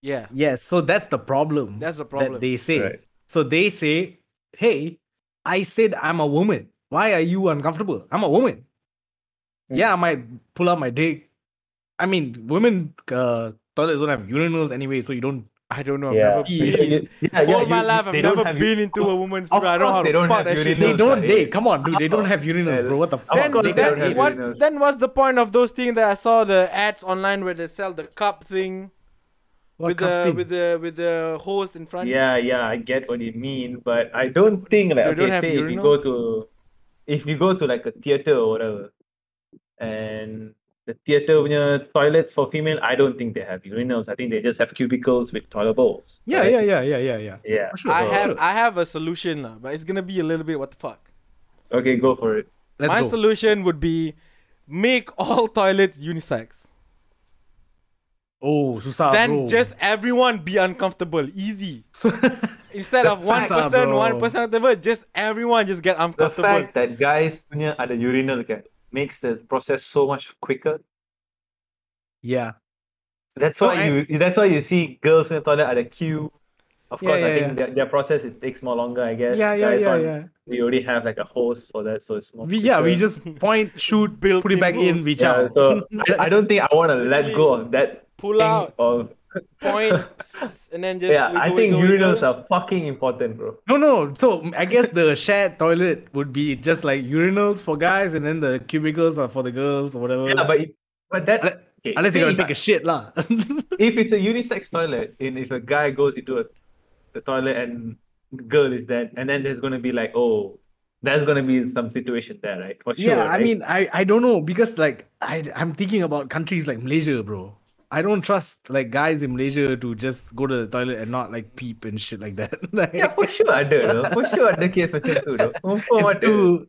Yeah. Yes, so that's the problem. That's the problem that they say. Right. So they say, hey, I said I'm a woman. Why are you uncomfortable? I'm a woman. Yeah, I might pull out my dick. I mean, women toilets don't have urinals anyway, so you don't... I don't know. Yeah. I've never been into a woman's room. I don't know how to fuck that shit. Come on, dude. They don't have urinals, bro. What the fuck? Then what's the point of those things that I saw the ads online where they sell the cup thing? With the hose in front? Yeah. I get what you mean, but I don't think like, if you go to like a theater or whatever, and the theater toilets for female, I don't think they have urinals. I think they just have cubicles with toilet bowls. Right? Yeah. Sure. I have a solution, but it's gonna be a little bit what the fuck. Okay, go for it. My solution would be make all toilets unisex. Oh, susah. Then just everyone be uncomfortable. Easy. Instead of one person, just everyone just get uncomfortable. The fact that guys are the urinal cat makes the process so much quicker. Yeah, that's why you see girls in the toilet at a queue. Of course, I think their process it takes more longer. I guess. Yeah. We already have like a hose for that, so it's more. We just point, shoot, build, put it back in, reach out. So I don't think I want to let go of that. Pull out. Points and then just urinals are fucking important, bro. No. So I guess the shared toilet would be just like urinals for guys and then the cubicles are for the girls or whatever. Yeah, but that okay. Unless you're gonna take a shit lah. If it's a unisex toilet and if a guy goes into the toilet and the girl is there, and then there's gonna be like, oh, there's gonna be some situation there, right? For sure. Yeah, right? I mean, I don't know because like I'm thinking about countries like Malaysia, bro. I don't trust like guys in Malaysia to just go to the toilet and not like peep and shit like that. Like... Yeah, for sure ada. For sure ada case macam tu.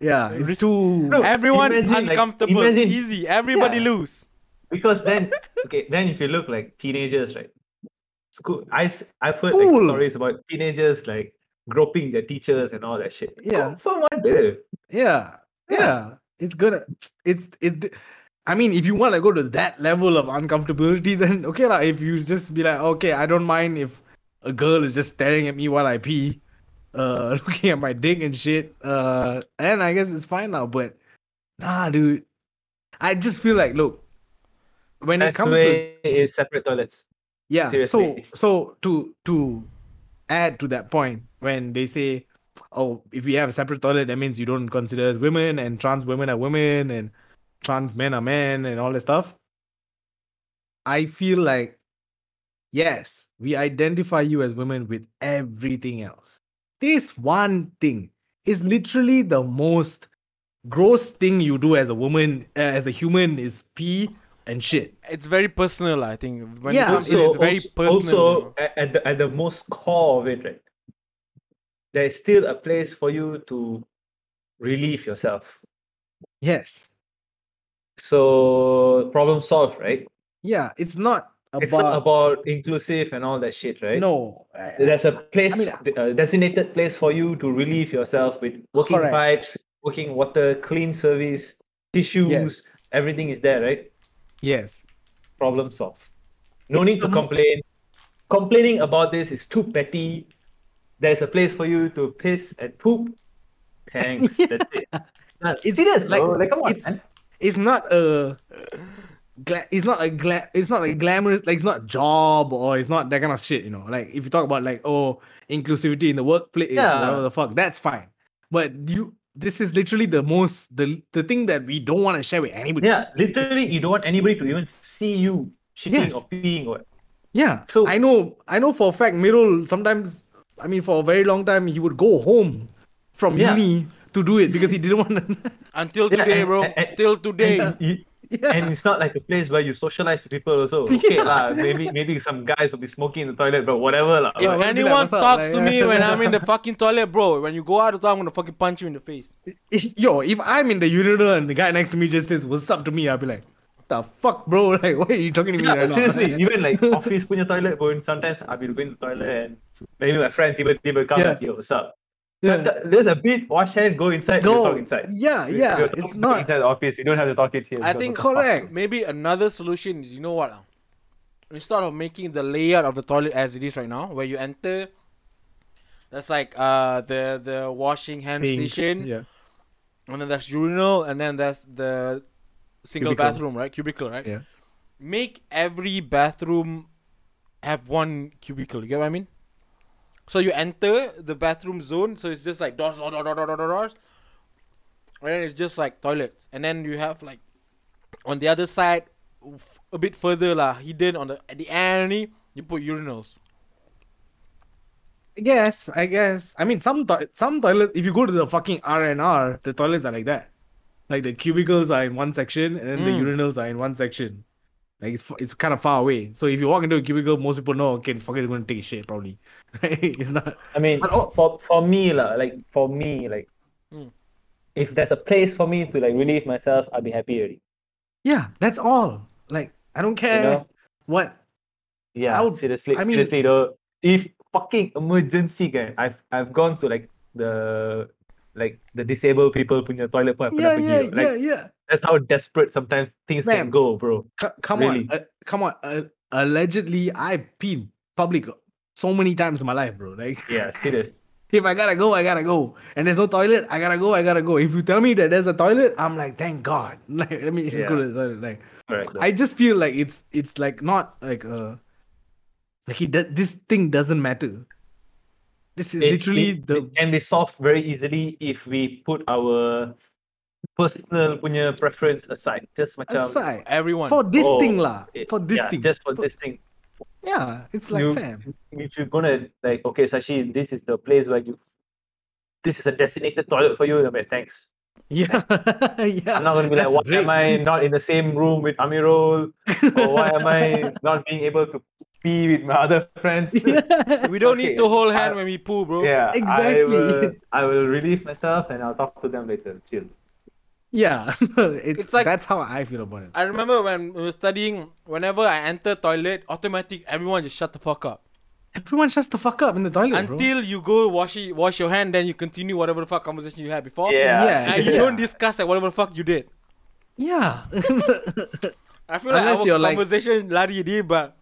It's too. Bro, everyone is uncomfortable. Like, easy. Everybody loose. Because then, then if you look like teenagers, right? School. I've heard like, stories about teenagers like groping their teachers and all that shit. Yeah. Confirm ada. Yeah. It's gonna. It's it. I mean, if you want to go to that level of uncomfortability, then okay lah. If you just be like, okay, I don't mind if a girl is just staring at me while I pee, looking at my dick and shit, and I guess it's fine now. But nah, dude, I just feel like, look, when it comes to is separate toilets. Yeah. Seriously. So to add to that point, when they say, oh, if we have a separate toilet, that means you don't consider us women, and trans women are women, and trans men are men, and all that stuff. I feel like, yes, we identify you as women with everything else. This one thing is literally the most gross thing you do as a woman, as a human, is pee and shit. It's very personal, I think. When yeah, it's very personal. Also, at the most core of it, right? There's still a place for you to relieve yourself. Yes. So, problem solved, right? Yeah, it's not about inclusive and all that shit, right? No. There's a place, a designated place for you to relieve yourself with working pipes, working water, clean service, tissues, everything is there, right? Yes. Problem solved. No need to complain. Complaining about this is too petty. There's a place for you to piss and poop. Thanks. That's it. No, it's like come on, man. It's not a glamorous, like, it's not job or it's not that kind of shit, you know. Like, if you talk about like, oh, inclusivity in the workplace, whatever the fuck, that's fine. But this is literally the thing that we don't want to share with anybody. Yeah, literally, you don't want anybody to even see you shitting or peeing or. Yeah. So I know for a fact, Mirul sometimes. I mean, for a very long time, he would go home from uni to do it because he didn't want to. Until today, bro. Until today. And it's not like a place where you socialize with people also. Okay, maybe some guys will be smoking in the toilet, but whatever. If anyone talks to me when I'm in the fucking toilet, bro, when you go out of town, I'm going to fucking punch you in the face. Yo, if I'm in the urinal and the guy next to me just says, what's up to me, I'll be like, the fuck, bro? Like, why are you talking to me right now? Seriously, even like office punya toilet pun, sometimes I will go in the toilet and maybe my friend tiba-tiba come like, yo, what's up? Yeah. There's a bit, wash hand, go inside, talk inside. Yeah, yeah. It's not inside the office. We don't have to talk it here. I think correct. Maybe another solution is, you know what? Instead of making the layout of the toilet as it is right now, where you enter, that's like the washing hand station, and then that's urinal, and then that's the single bathroom, right? Cubicle, right? Yeah. Make every bathroom have one cubicle. You get what I mean? So you enter the bathroom zone. So it's just like doors. And then it's just like toilets. And then you have like on the other side, a bit further hidden on at the end, you put urinals. I guess. I mean, some toilets, if you go to the fucking R&R, the toilets are like that. Like the cubicles are in one section and then the urinals are in one section. Like it's kind of far away. So if you walk into a cubicle, most people know, okay, it's fucking going to take a shit probably. It's not. I mean, for me, if there's a place for me to like relieve myself, I'll be happy already. Yeah, that's all. Like, I don't care what. Yeah, seriously though, if fucking emergency, guys, I've gone to like the disabled people punya toilet pun that's how desperate sometimes things can go, bro. Allegedly, I've peed public so many times in my life, bro. Like, yeah, serious. If I gotta go, I gotta go. And there's no toilet, I gotta go. If you tell me that there's a toilet, I'm like, thank God. Like, let me just go to the toilet. Like, I just feel like it's like not like this thing doesn't matter. This is it can be solved very easily if we put our personal punya preference aside. Just macam everyone for this thing lah. For this thing. Just for this thing. Yeah, it's like fam. If you're gonna like, okay, Sashi, this is the place where this is a designated toilet for you. I'm like, thanks. Yeah, yeah. I'm not gonna be like, why am I not in the same room with Amirul? Or why am I not being able to pee with my other friends? Yeah. We don't need to hold hand when we poo, bro. Yeah, exactly. I will relieve myself and I'll talk to them later. Chill. Yeah, it's like that's how I feel about it. I remember when we were studying, whenever I enter toilet, automatic everyone just shut the fuck up. Everyone shuts the fuck up in the toilet until you go wash your hand, then you continue whatever the fuck conversation you had before. Yeah, and you don't discuss like whatever the fuck you did. Yeah. I feel unless like our conversation like, but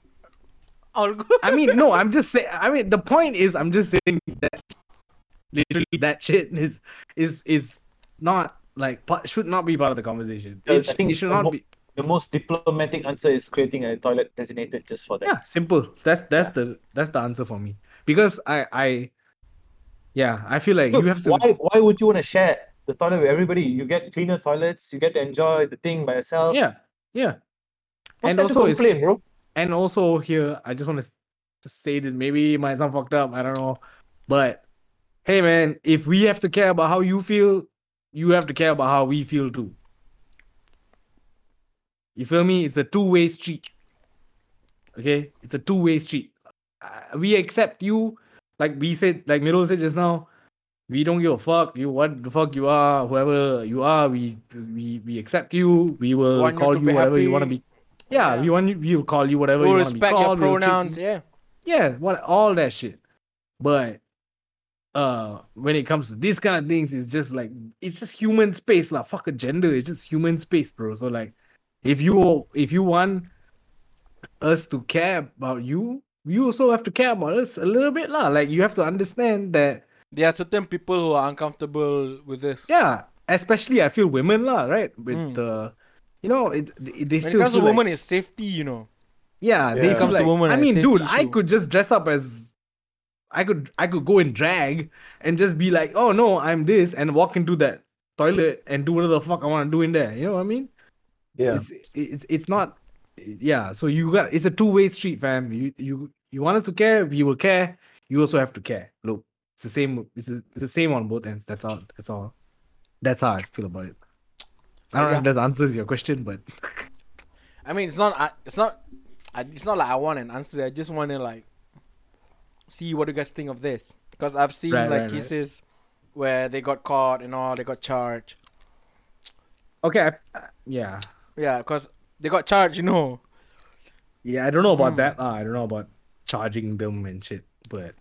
all good. I mean, no, I'm just saying. I mean, the point is, I'm just saying that literally that shit is not like should not be part of the conversation. It, I think it should not be. The most diplomatic answer is creating a toilet designated just for that. Yeah, simple. That's the answer for me because I feel like look, you have to. Why would you want to share the toilet with everybody? You get cleaner toilets. You get to enjoy the thing by yourself. Yeah. What's and also, complain, bro? And also here, I just want to say this. Maybe it might sound fucked up. I don't know. But hey, man, if we have to care about how you feel, you have to care about how we feel too. You feel me? It's a two-way street. Okay? It's a two-way street. We accept you. Like we said, like Miro said just now, we don't give a fuck. You what the fuck you are, whoever you are, we accept you. We will call you whatever you want to be. Yeah, we will call you whatever you want to be called. We'll respect your pronouns. Yeah. What all that shit. But when it comes to these kind of things, it's just like it's just human space, like fuck a gender. It's just human space, bro. So like, if you want us to care about you. You also have to care about us a little bit, lah. Like, you have to understand that there are certain people who are uncomfortable with this. Yeah, especially I feel women, lah. Right? With the, you know, they still. When it comes to women, it's safety, you know. Yeah, they comes like, to women. I mean, dude, issue. I could just dress up as, I could go in drag and just be like, oh no, I'm this, and walk into that toilet and do whatever the fuck I want to do in there. You know what I mean? Yeah. It's not. Yeah, so it's a two-way street, fam. You want us to care, we will care. You also have to care. Look, it's the same. It's the same on both ends. That's all. That's how I feel about it. I don't know if that answers your question, but I mean, it's not like I want an answer. I just want to like see what you guys think of this because I've seen cases where they got caught and all, they got charged. Okay. Yeah, because. They got charged, you know. Yeah, I don't know about that. I don't know about charging them and shit. But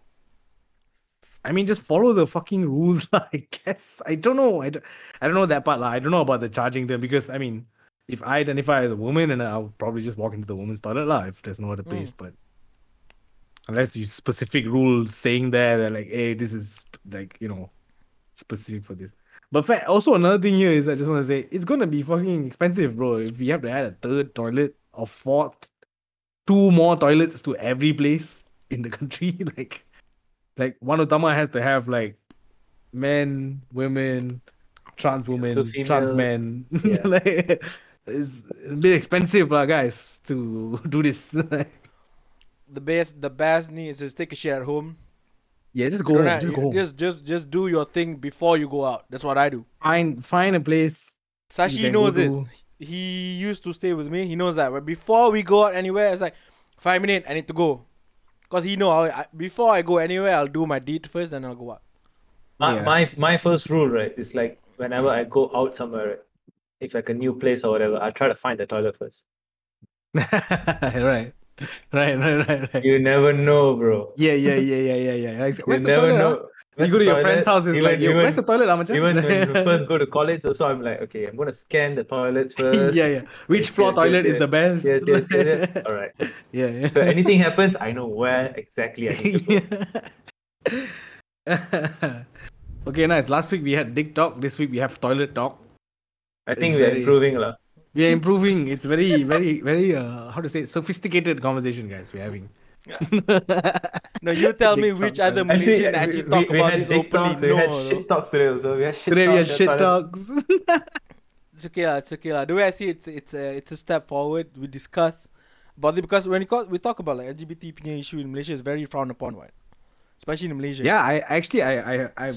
I mean, just follow the fucking rules, I guess. I don't know. I don't know that part. I don't know about the charging them because, I mean, if I identify as a woman, and I'll probably just walk into the woman's toilet if there's no other place. But unless you specific rules saying that like, hey, this is like, you know, specific for this. But also another thing here is I just want to say it's gonna be fucking expensive, bro. If we have to add a third toilet or fourth, two more toilets to every place in the country, like Wanutama has to have like men, women, trans women, trans men. Yeah. Like, it's a bit expensive, guys, to do this. The best thing is just take a shit at home. Yeah, just go home. Just do your thing before you go out. That's what I do. Find a place. Sashi knows this. He used to stay with me. He knows that. But before we go out anywhere, it's like 5 minutes. I need to go, cause he know. Before I go anywhere, I'll do my deed first, then I'll go out. My first rule, right, is like whenever I go out somewhere, right, if like a new place or whatever, I try to find the toilet first. Right. Right. You never know, bro. Yeah. Like, where's you the never toilet? Know. Where's you go to your friend's house, it's like, where's the toilet? Even when you first go to college, so I'm like, okay, I'm going to scan the toilets first. Yeah. Which floor toilet is the best? Yeah. All right. Yeah. So anything happens, I know where exactly I need to go. Okay, nice. Last week we had dick talk. This week we have toilet talk. I think we're improving, lah. We are improving. It's very, very, very, how to say, sophisticated conversation, guys, we're having. Yeah. No, you tell me which other Malaysian actually talk about this openly. We had shit talks today also. We had shit talks. It's okay. The way I see it, it's a step forward. We discuss about it because when we talk about like LGBT issue in Malaysia, it's very frowned upon, right? Especially in Malaysia. Yeah, I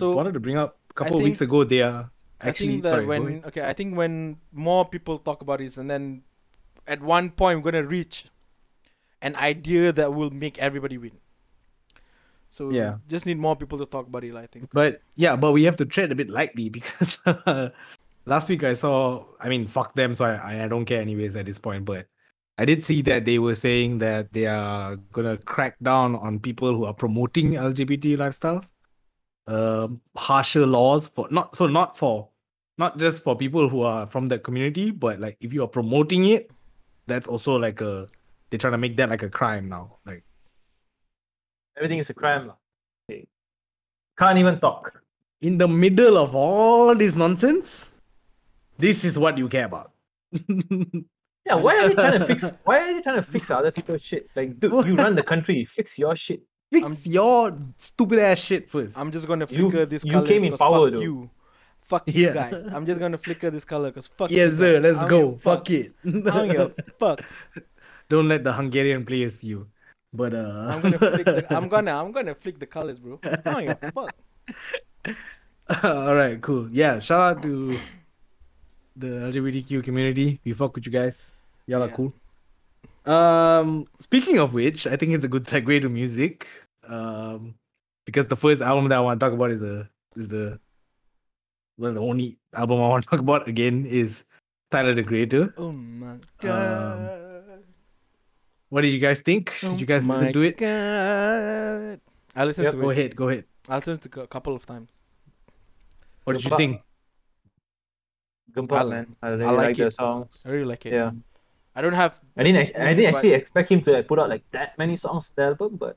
wanted to bring up a couple of weeks ago, they are... I think when more people talk about this, and then at one point we're gonna reach an idea that will make everybody win. So yeah, we just need more people to talk about it, I think. But yeah, but we have to tread a bit lightly because last week I saw, I mean, fuck them, so I don't care anyways at this point. But I did see that they were saying that they are gonna crack down on people who are promoting LGBT lifestyles. Harsher laws for not for not just for people who are from that community, but like if you are promoting it, that's also like a, they're trying to make that like a crime now. Like everything is a crime. Okay. Can't even talk. In the middle of all this nonsense, this is what you care about. Yeah, why are you trying to fix? Why are you trying to fix other people's shit? Like, dude, you run the country, fix your shit. Fix your stupid ass shit first. I'm just gonna flicker this color. You came in power, though. Fuck you guys. I'm just gonna flicker this color because fuck. Yes, you sir. Let's go. Fuck it. Fuck. Don't let the Hungarian players see you. But I'm gonna flick the colors, bro. Fuck. All right, cool. Yeah, shout out to the LGBTQ community. We fuck with you guys. Y'all are cool. Speaking of which, I think it's a good segue to music. Because the first album that I want to talk about the only album I want to talk about again is Tyler the Creator. Oh my god. What did you guys think? Did you guys listen to it? God. I listened to it. Go ahead. I listened to it a couple of times. What did you think? Man. I really like the songs. I really like it. Yeah. I don't have. I didn't actually expect him to like, put out like that many songs to the album, but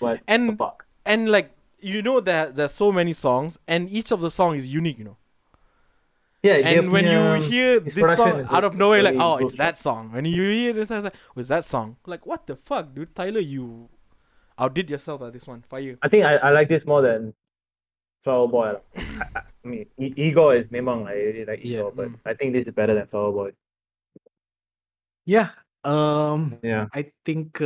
like you know that there's so many songs, and each of the songs is unique, you know. Yeah, and when you hear this song out of nowhere, like, oh, it's that song. When you hear this, I was like, oh, it's that song. Like, what the fuck, dude? Tyler, you outdid yourself at this one. Fire. I think I like this more than Flower Boy. I mean, Igor is memang like Igor, but I think this is better than Flower Boy. Yeah. Yeah. I think.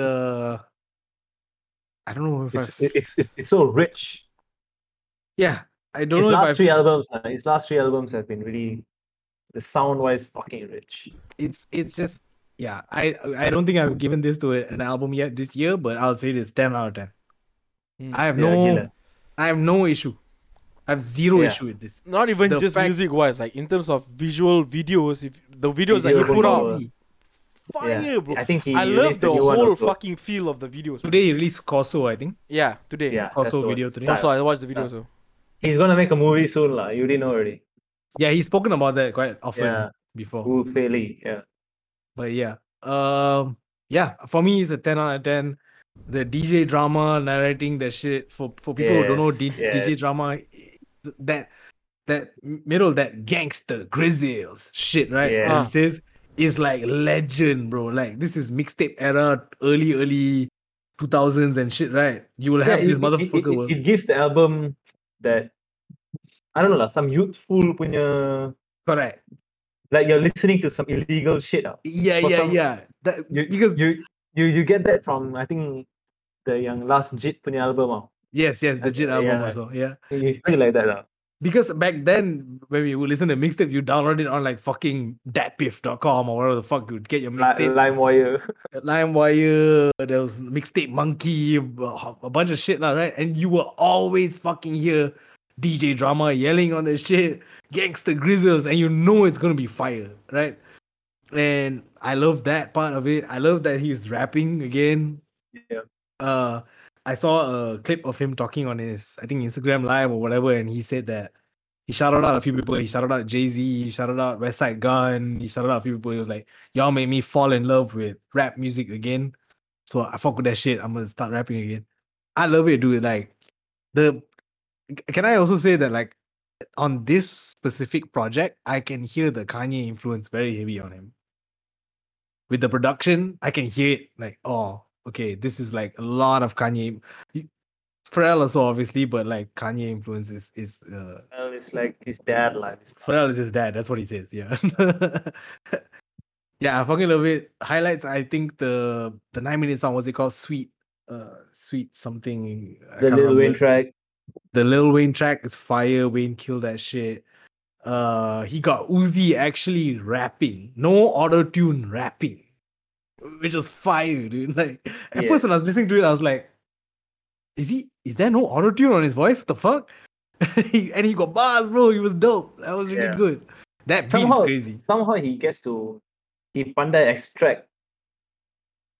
I don't know if it's so rich. Yeah. I don't know. His last three albums have been really, the sound-wise, fucking rich. It's just, yeah. I don't think I've given this to an album yet this year, but I'll say this: 10 out of 10. I have no issue. I have zero issue with this. Not even just music-wise, like in terms of visual videos. If the videos that he put out, fire, bro. I think I love the whole fucking feel of the videos. Today he released Corso, I think. Yeah, today. Yeah, Corso video today. Also, I watched the video so. He's gonna make a movie soon, lah. You didn't know already. Yeah, he's spoken about that quite often before. But yeah. For me it's a 10 out of 10. The DJ drama narrating that shit for people who don't know DJ drama, that middle, that gangster grizzles shit, right? Yeah. And he says is like legend, bro. Like this is mixtape era, early 2000s and shit, right? You will have this motherfucker. It gives the album that I don't know lah, some youthful punya. Correct. Like you're listening to some illegal shit lah. Yeah. That, because you get that from I think the yang last JIT punya album lah. Yes, the JIT album also. Yeah. You feel like that lah. Because back then when we would listen to mixtape, you download it on like fucking datpiff.com or whatever the fuck you'd get your mixtape. LimeWire. There was Mixtape Monkey, a bunch of shit lah, right? And you will always fucking hear DJ drama yelling on the shit, gangster grizzles, and you know it's gonna be fire, right? And I love that part of it. I love that he's rapping again. Yeah. I saw a clip of him talking on his, I think, Instagram Live or whatever, and he said that he shouted out a few people. He shouted out Jay-Z, he shouted out West Side Gun, he shouted out a few people. He was like, y'all made me fall in love with rap music again. So I fuck with that shit. I'm going to start rapping again. I love it, dude. Like, can I also say that, like, on this specific project, I can hear the Kanye influence very heavy on him. With the production, I can hear it like, oh, okay, this is like a lot of Kanye. Pharrell also, obviously, but like Kanye influence is Pharrell is like his dad life. Pharrell is his dad. That's what he says. Yeah. Yeah, I fucking love it. Highlights, I think the 9-minute song, what's it called? Sweet something. The Lil Wayne track. The Lil Wayne track is fire. Wayne killed that shit. He got Uzi actually rapping. No auto-tune rapping. Which is fire, dude. Like at first when I was listening to it, I was like, is there no auto-tune on his voice? What the fuck? and he got bars, bro. He was dope. That was really good. That beat is crazy. Somehow he gets to pandai extract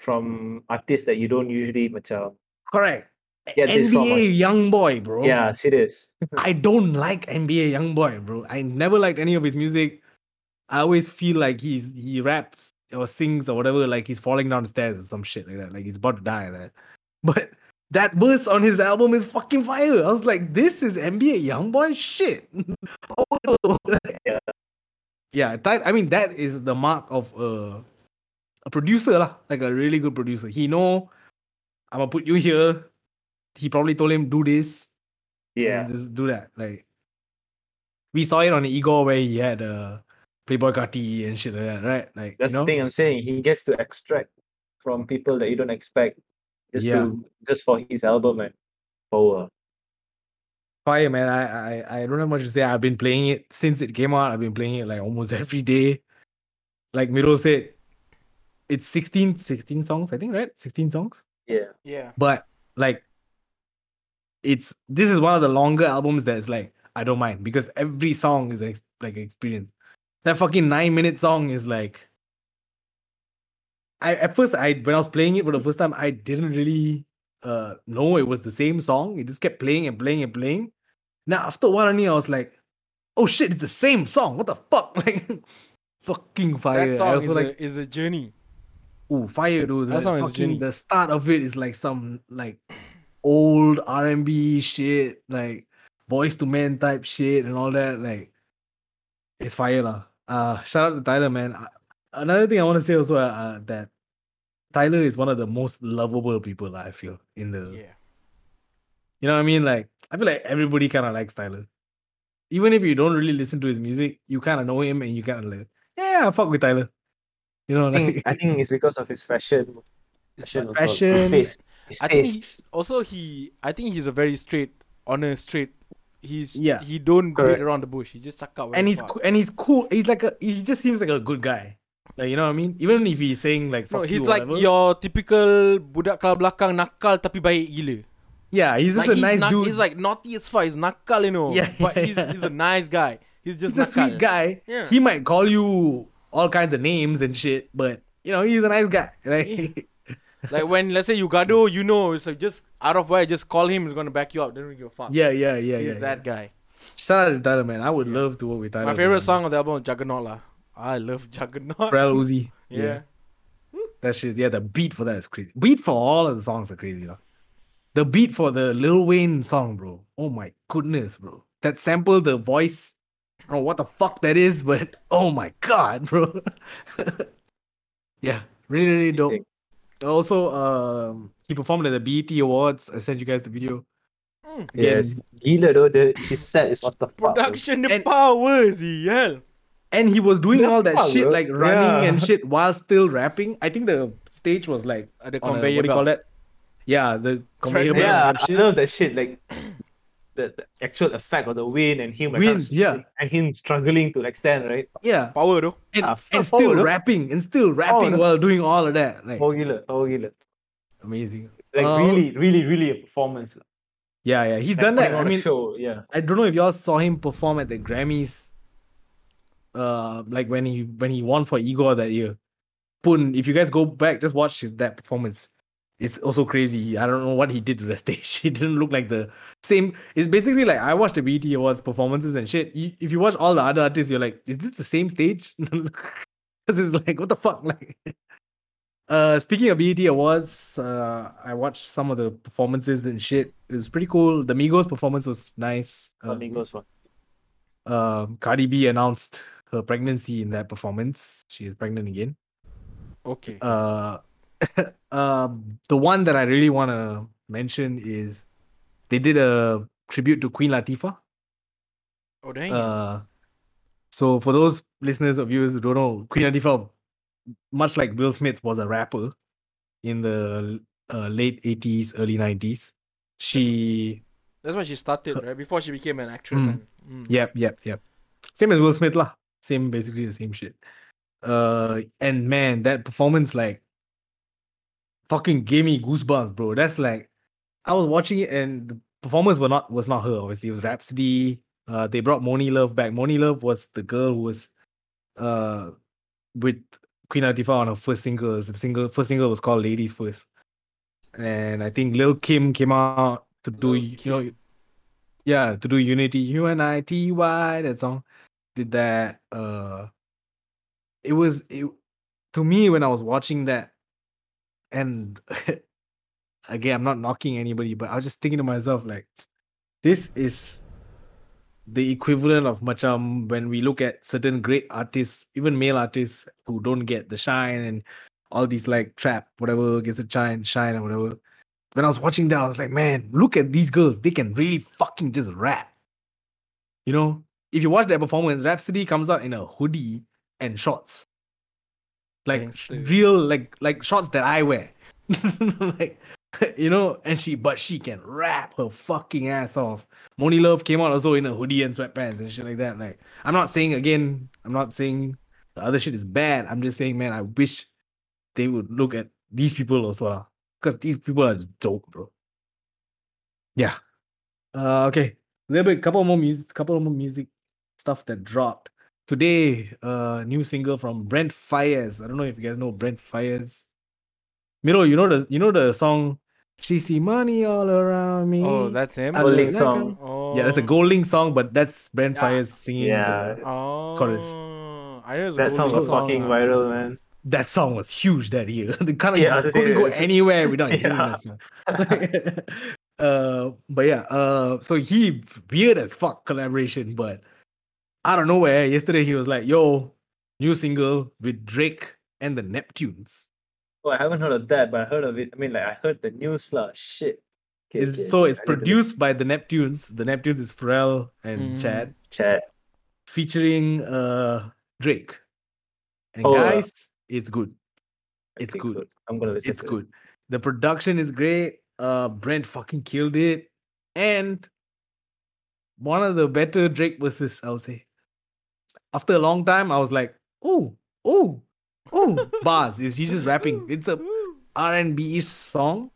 from artists that you don't usually, correct. NBA Young Boy, bro. Yeah, serious. I don't like NBA Young Boy, bro. I never liked any of his music. I always feel like he raps or sings or whatever, like he's falling downstairs or some shit like that. Like he's about to die. Like. But that verse on his album is fucking fire. I was like, this is NBA Young Boy shit. Oh. Yeah, I mean, that is the mark of a producer, lah. Like a really good producer. He know, I'm going to put you here. He probably told him, do this. Yeah. Just do that. Like, we saw it on Igor where he had Playboy Carti and shit like that, right? Like, that's the thing I'm saying. He gets to extract from people that you don't expect just for his album and power. Fire, man. I don't have much to say. I've been playing it since it came out. I've been playing it like almost every day. Like Miro said, it's 16 songs, I think, right? 16 songs? Yeah. Yeah. But like, this is one of the longer albums that's like, I don't mind, because every song is like an experience. That fucking 9-minute song is like, when I was playing it for the first time, I didn't really know it was the same song. It just kept playing and playing and playing. Now after a while, I was like, oh shit, it's the same song. What the fuck? Like, fucking fire. That song is a journey. Ooh, fire, dude. That song fucking, the start of it is like some like old R&B shit, like Boys to Men type shit and all that. Like, it's fire, lah. Shout out to Tyler, man. Another thing I want to say also that Tyler is one of the most lovable people, I feel, in the... Yeah. You know what I mean? Like, I feel like everybody kind of likes Tyler. Even if you don't really listen to his music, you kind of know him and you kind of like, yeah, fuck with Tyler. You know, I think it's because of his fashion. I think he's a very honest, he's he don't beat around the bush. He just chuck out. And he's cool. He's like he just seems like a good guy. Like, you know what I mean? Even if he's saying like fuck he's like whatever, your typical budak kalau belakang nakal tapi baik gila. Yeah, he's just like, he's a nice dude. He's like naughty as fuck. He's nakal, you know. Yeah, but he's a nice guy. He's a sweet guy. Yeah. He might call you all kinds of names and shit, but you know, he's a nice guy. Like, like when, let's say, you gado, you know, so just out of way, just call him. He's going to back you up. Don't give a fuck. Yeah. He's that guy. Shout out to Tyler, man. I would love to work with Tyler. My favorite song of the album is Juggernaut, lah. I love Juggernaut. Pharrell, Uzi. Yeah. That shit, the beat for that is crazy. Beat for all of the songs are crazy, lah. The beat for the Lil Wayne song, bro. Oh my goodness, bro. That sample, the voice. I don't know what the fuck that is, but oh my god, bro. Yeah, really, really dope. Also, he performed at the BET Awards. I sent you guys the video. Yes, gila though. His set is what the fuck. Production, the powers, hell. And he was doing all that shit, like running and shit while still rapping. I think the stage was like the conveyor belt. What do you call that? Yeah, the conveyor belt. Yeah, I love that shit. Like the actual effect of the wind and him. Like, and him struggling to like stand, right? Yeah, power though. And still rapping while doing all of that. Like, gila. Amazing. Like really, really, really a performance. Yeah. He's done that. I mean, show, I don't know if y'all saw him perform at the Grammys. Like when he won for Igor that year. Pun, if you guys go back, just watch that performance. It's also crazy. I don't know what he did to the stage. He didn't look like the same. It's basically like, I watched the BET Awards performances and shit. If you watch all the other artists, you're like, is this the same stage? Because it's like, what the fuck? Like, speaking of BET Awards, I watched some of the performances and shit. It was pretty cool. The Migos performance was nice. Migos one. Cardi B announced her pregnancy in that performance. She is pregnant again. Okay. The one that I really want to mention is they did a tribute to Queen Latifah. Oh, dang. So for those listeners or viewers who don't know, Queen Latifah, much like Will Smith, was a rapper in the late 80s, early 90s. That's when she started, right? Before she became an actress. Yep. Same as Will Smith, lah. Basically the same shit. And man, that performance, like, fucking gave me goosebumps, bro. That's like, I was watching it and the performers was not her, obviously. It was Rhapsody. They brought Moni Love back. Moni Love was the girl who was with Queen Latifah on her first single. The first single was called Ladies First. and I think Lil Kim came out to do to do Unity, UNITY, that song. Did that. It was to me when I was watching that, and again, I'm not knocking anybody, but I was just thinking to myself, like, this is the equivalent of macam when we look at certain great artists, even male artists who don't get the shine and all these like trap, whatever, gets a shine or whatever. When I was watching that, I was like, man, look at these girls. They can really fucking just rap. You know, if you watch that performance, Rhapsody comes out in a hoodie and shorts. Like real, like shorts that I wear. Like, you know, and she can rap her fucking ass off. Moni Love came out also in a hoodie and sweatpants and shit like that. Like, I'm not saying the other shit is bad. I'm just saying, man, I wish they would look at these people also, because these people are just dope, bro. Yeah. Okay. A little bit, couple more music stuff that dropped today. New single from Brent Fires. I don't know if you guys know Brent Fires. Miro, you know the song She See Money All Around Me? Oh, that's him? Gold Link song. Oh. Yeah, that's a Gold Link song, but that's Brent Fires singing the chorus. That song was fucking viral, man. That song was huge that year. They couldn't go anywhere without hearing that song. But yeah, so he, weird as fuck collaboration, but out of nowhere, yesterday he was like, yo, new single with Drake and the Neptunes. Oh, I haven't heard of that, but I heard of it. I mean, like, I heard the news, shit. It's produced by the Neptunes. The Neptunes is Pharrell and Chad. Featuring Drake. And guys, it's good. It's good. I'm going to listen to it. It's good. The production is great. Brent fucking killed it. And one of the better Drake verses, I would say. After a long time, I was like, oh, bars. He's just rapping. It's a R&B-ish song.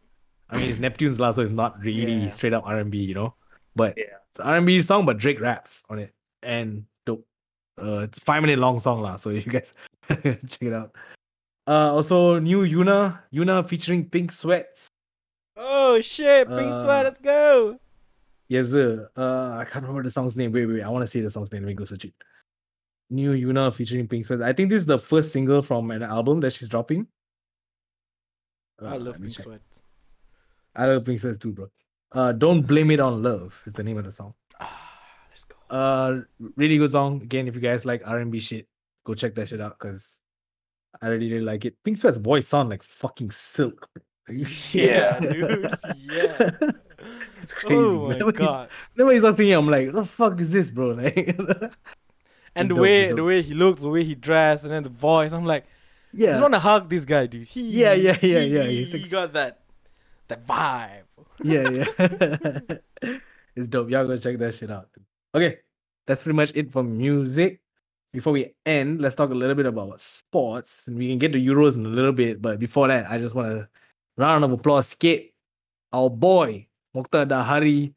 I mean, it's Neptune's last, so it's not really straight up R&B, you know. But it's an R&B song, but Drake raps on it. And dope. It's a 5-minute long song, so you guys check it out. Also, new Yuna featuring Pink Sweats. Oh, shit. Pink Sweat, let's go. Yes, sir. I can't remember the song's name. Wait. I want to see the song's name. Let me go search it. New Yuna featuring Pink Sweats. I think this is the first single from an album that she's dropping. I love Pink Sweats. I love Pink Sweats too, bro. Don't Blame It on Love is the name of the song. Let's go. Really good song. Again, if you guys like R&B shit, go check that shit out because I really like it. Pink Sweats' voice sound like fucking silk. Yeah, dude. Yeah. It's crazy. Oh my god. Nobody's not singing. I'm like, what the fuck is this, bro? Like. And the way he looks, the way he dressed, and then the voice, I'm like, I just want to hug this guy, dude. He got that vibe. Yeah. It's dope. Y'all go check that shit out. Okay, that's pretty much it for music. Before we end, let's talk a little bit about sports, and we can get to Euros in a little bit. But before that, I just want to round of applause skate our boy Mokhtar Dahari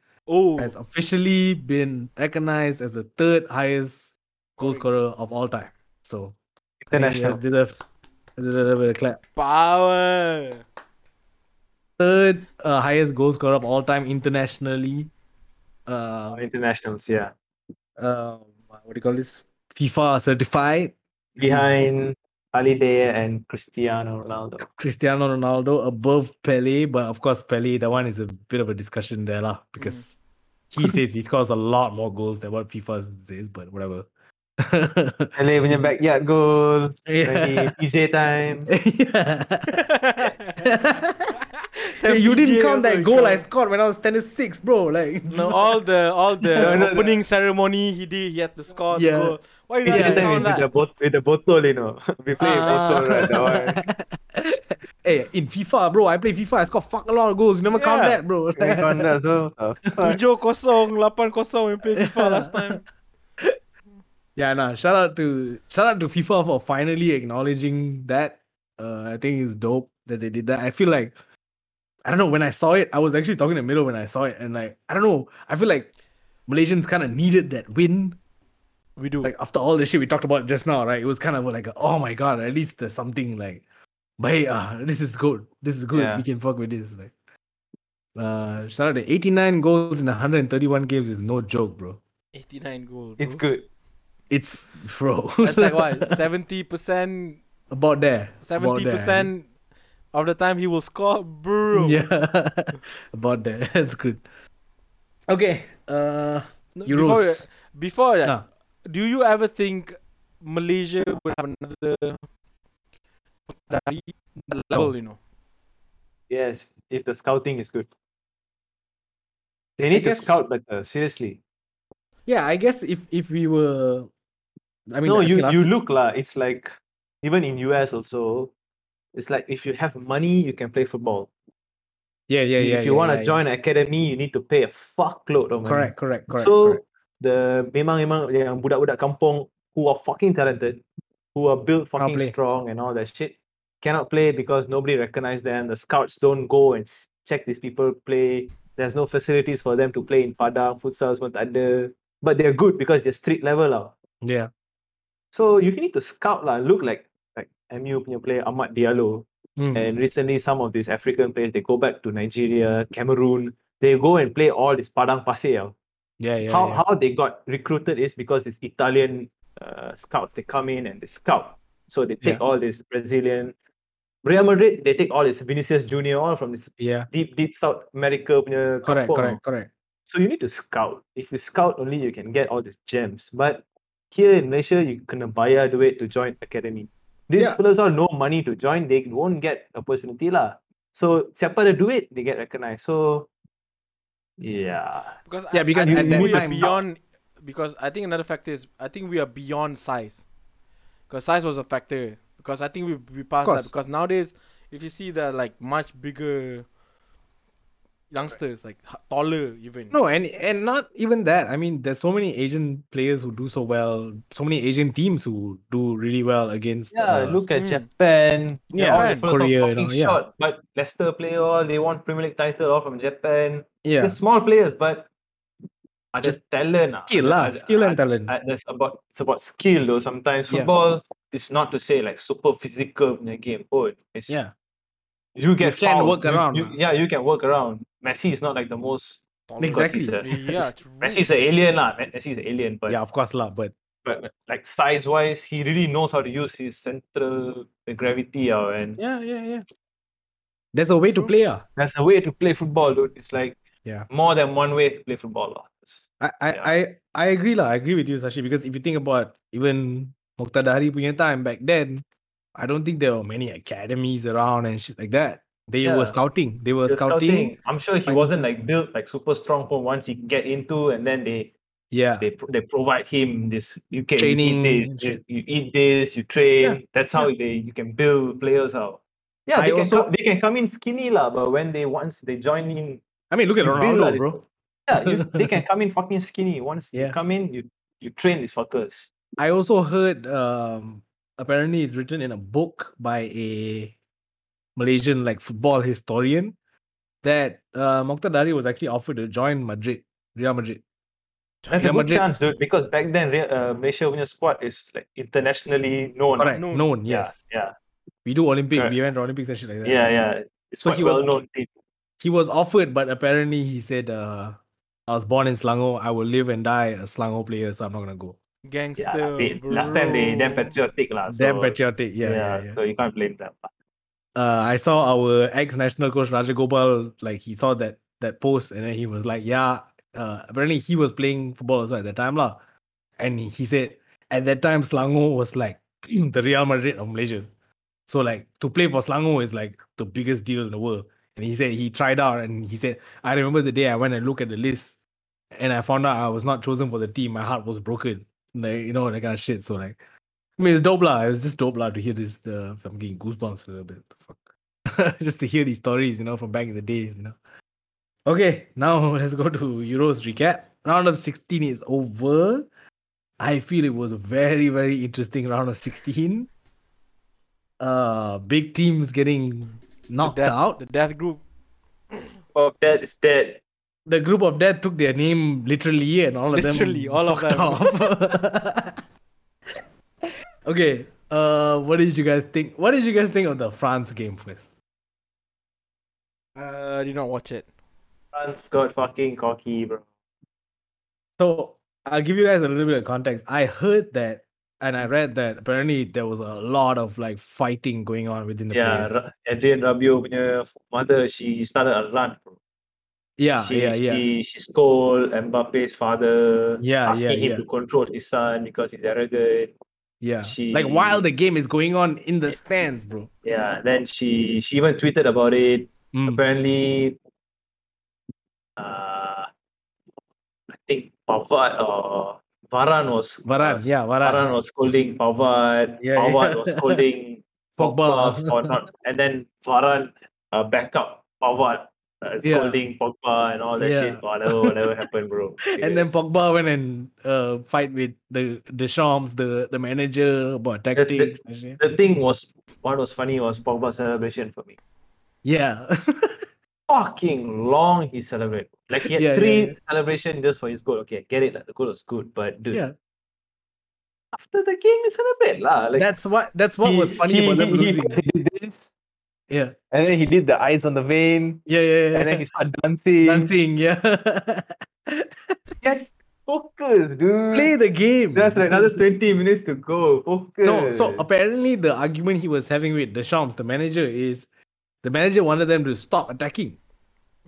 has officially been recognized as the third highest goal scorer of all time. So, international. I did a little bit of clap. Power. Third highest goal scorer of all time internationally. Internationals, yeah. What do you call this? FIFA certified. Behind Ali Day and Cristiano Ronaldo. Cristiano Ronaldo above Pele, but of course Pele, that one is a bit of a discussion there because he says he scores a lot more goals than what FIFA says, but whatever. Pele punya backyard goal. Yeah. DJ time. Hey, you didn't count that goal I scored when I was 10-6, bro. Like no, all the opening ceremony he had to score the goal. Why did you count that? With the bottle, you know. We play bottle, right? That hey, in FIFA, bro, I play FIFA. I score fuck a lot of goals. You never count that, bro. You count that, so. 7-0, 8-0. We played FIFA last time. Yeah, nah. Shout out to FIFA for finally acknowledging that. I think it's dope that they did that. I feel like, I don't know, when I saw it, I was actually talking to Milo when I saw it, and like, I don't know, I feel like Malaysians kind of needed that win. We do. Like after all the shit we talked about just now, right? It was kind of like, oh my god, at least there's something like this is good. This is good. Yeah. We can fuck with this. Like, shout out to 89 goals in 131 games is no joke, bro. 89 goals. Bro. It's good. It's bro. That's like what 70%. About there. 70% of the time he will score, bro. Yeah, about there. That's good. Okay. Euros. Before that, do you ever think Malaysia would have another level? You know. Yes, if the scouting is good. They need to scout better. Seriously. Yeah, I guess if we were, I mean, no, you look la. It's like even in US also, it's like if you have money, you can play football. Yeah. If you want to join an academy, you need to pay a fuckload of money. Correct. So the memang yang budak-budak kampung who are fucking talented, who are built fucking strong and all that shit, cannot play because nobody recognize them. The scouts don't go and check these people play. There's no facilities for them to play in Padang, futsal, semua tak ada. But they're good because they're street level lah. Yeah. So you need to scout lah. Look like MU punya player Ahmad Diallo, and recently some of these African players they go back to Nigeria, Cameroon. They go and play all this Padang Pasir. Yeah. How they got recruited is because it's Italian scouts. They come in and they scout. So they take all this Brazilian. Real Madrid they take all this Vinicius Junior all from this deep South America punya. Correct. So you need to scout. If you scout only, you can get all these gems. But here in Malaysia, you kena bayar duit to join academy. These fellas have no money to join. They won't get opportunity lah. So siapa ada duit, they get recognized. So because at that time beyond. Because I think another factor is I think we are beyond size. Because size was a factor. Because I think we passed that. Because nowadays, if you see the like much bigger youngsters, like taller even. No, and not even that. I mean, there's so many Asian players who do so well. So many Asian teams who do really well against. Yeah, look at Japan. Yeah, Korea. You know, short, but Leicester play all. They won Premier League title all from Japan. Yeah. They're small players, but just talent. Skill and talent. It's about skill though. Sometimes football is not to say like super physical in a game. Oh, it's you can work around. Messi is not like the most exactly. Messi's an alien lah. Messi's an alien, but of course lah. But like size wise, he really knows how to use his central gravity and yeah. There's a way to play There's a way to play football, dude. It's like more than one way to play football I agree lah. I agree with you, Sashi, because if you think about even Moqtadari punya time back then. I don't think there were many academies around and shit like that. They were scouting. I'm sure he wasn't like built like super strong for once he get into, and then they provide him this. You can training. You eat this. You train. Yeah. That's how you can build players out. Yeah, they can come in skinny lah, but when they join in. I mean, look at Ronaldo, bro. Yeah, they can come in fucking skinny. Once you come in, you train these fuckers. I also heard. Apparently, it's written in a book by a Malaysian like football historian that Moqtadari was actually offered to join Real Madrid. That's Real a good Madrid. Chance, dude, because back then Malaysia's squad is like internationally known. Correct, known. Yes, yeah. We do Olympics. Correct. We went to Olympics and shit like that. Yeah. It's so he was well-known team. He was offered, but apparently he said, "I was born in Selangor. I will live and die a Selangor player, so I'm not gonna go." Gangster. Yeah, last time they damn patriotic lah. So, damn patriotic, yeah. So you can't blame them. I saw our ex-national coach Rajagopal. Like he saw that post, and then he was like, apparently he was playing football as well at that time lah. And he said at that time Selangor was like the Real Madrid of Malaysia. So like to play for Selangor is like the biggest deal in the world. And he said he tried out, and he said I remember the day I went and looked at the list, and I found out I was not chosen for the team. My heart was broken. Like, you know, that kind of shit. So like, I mean, it's dope lah. It was just dope lah to hear this. I'm getting goosebumps a little bit. Fuck, just to hear these stories, you know, from back in the days, you know. Okay, now let's go to Euros recap. Round of 16 is over. I feel it was a very, very interesting round of 16. Big teams getting knocked out. The death group of death is dead. The group of death took their name literally, and all of them. Okay, What did you guys think? What did you guys think of the France game first? I did not watch it. France got fucking cocky, bro. So I'll give you guys a little bit of context. I heard that and I read that apparently there was a lot of like fighting going on within the players. Yeah, Adrian Rabiot's mother, she started a rant, bro. Yeah, She scolded Mbappe's father, asking him to control his son because he's arrogant. Yeah, like while the game is going on in the stands, bro. Yeah, then she even tweeted about it. Apparently, I think Pavard or Varan was... Varan was scolding Pavard. Pavard was scolding Pogba. Or not. And then Varan backed up Pavard. Scolding Pogba and all that shit. Whatever happened, bro. And then Pogba went and fight with the Deschamps, the manager, about tactics. The thing was, what was funny was Pogba's celebration for me. Yeah. Fucking long he celebrated. Like he had three celebrations just for his goal. Okay, I get it. Like, the goal was good, but dude. Yeah. After the game, he celebrated lah. Like, that's what was funny about them losing. Yeah. And then he did the eyes on the vein. Yeah. And then he started dancing, Get focus, dude. Play the game. That's like another 20 minutes to go. Focus. No, so apparently the argument he was having with Deschamps, the manager, is the manager wanted them to stop attacking.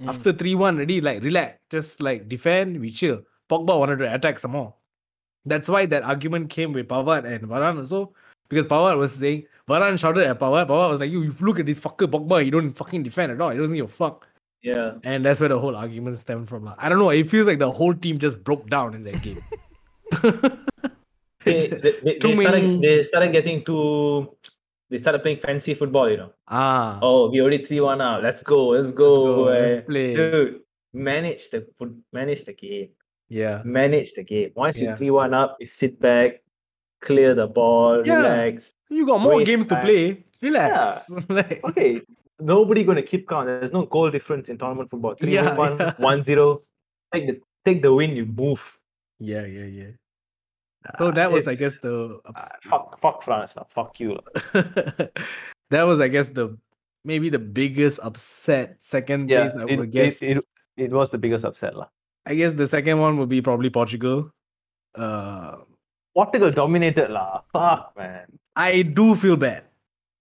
After 3-1 already, like, relax. Just, like, defend, we chill. Pogba wanted to attack some more. That's why that argument came with Pavard and Varan also. Because Pavard was saying, Varan shouted at Pavard. Pavard was like, you look at this fucker Pogba, you don't fucking defend at all. He doesn't give a fuck. Yeah. And that's where the whole argument stemmed from. I don't know. It feels like the whole team just broke down in that game. They started getting too... They started playing fancy football, you know. Oh, we already 3-1 now. Let's go. Let's play. Dude, manage the game. Yeah. Manage the game. Once you 3-1 up, you sit back, clear the ball, relax. You got more games to play. Relax. Yeah. Like... Okay. Nobody going to keep count. There's no goal difference in tournament football. 3-1, 1-0. Take the win, you move. Yeah. So that was, I guess, the... fuck France, fuck you. That was, I guess, maybe the biggest upset. Second place, I would guess. It was the biggest upset. I guess the second one would be probably Portugal. Portugal dominated. Fuck, man. I do feel bad.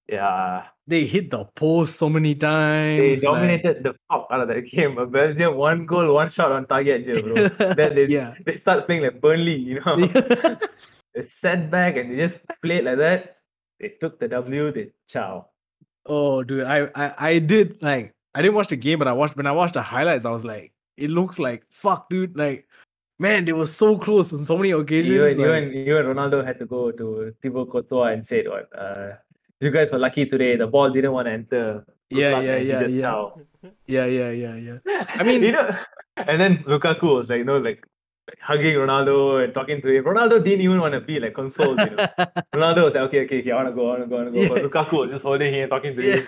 Yeah. They hit the post so many times. They dominated the fuck out of that game. Belgium, one goal, one shot on target, bro. Then they start playing like Burnley, you know. Yeah. They sat back and they just played like that. They took the W, they ciao. Oh, dude, I didn't watch the game, but when I watched the highlights, I was like, it looks like, fuck, dude, like, man, they were so close on so many occasions. You and Ronaldo had to go to Thibaut Courtois and said, what, you guys were lucky today. The ball didn't want to enter. Yeah. I mean, you know, and then Lukaku was like, you know, like hugging Ronaldo and talking to him. Ronaldo didn't even want to be like consoled, you know. Ronaldo was like, okay, I want to go. Yeah. But Lukaku was just holding him and talking to him.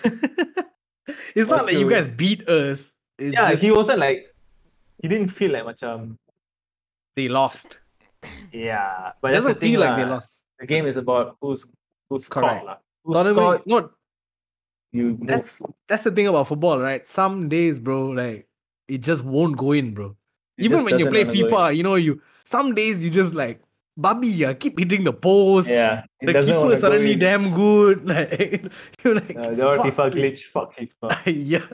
It's not like you guys beat us. It's just... he wasn't like, he didn't feel like much. They lost. Yeah, but it doesn't feel like they lost. The game is about who's correct. That's the thing about football, right? Some days, bro, like it just won't go in, bro. Even when you play FIFA, you know, some days you just like Babi, keep hitting the post. Yeah, the keeper suddenly damn good. Like you're like FIFA glitch, fuck FIFA. Yeah.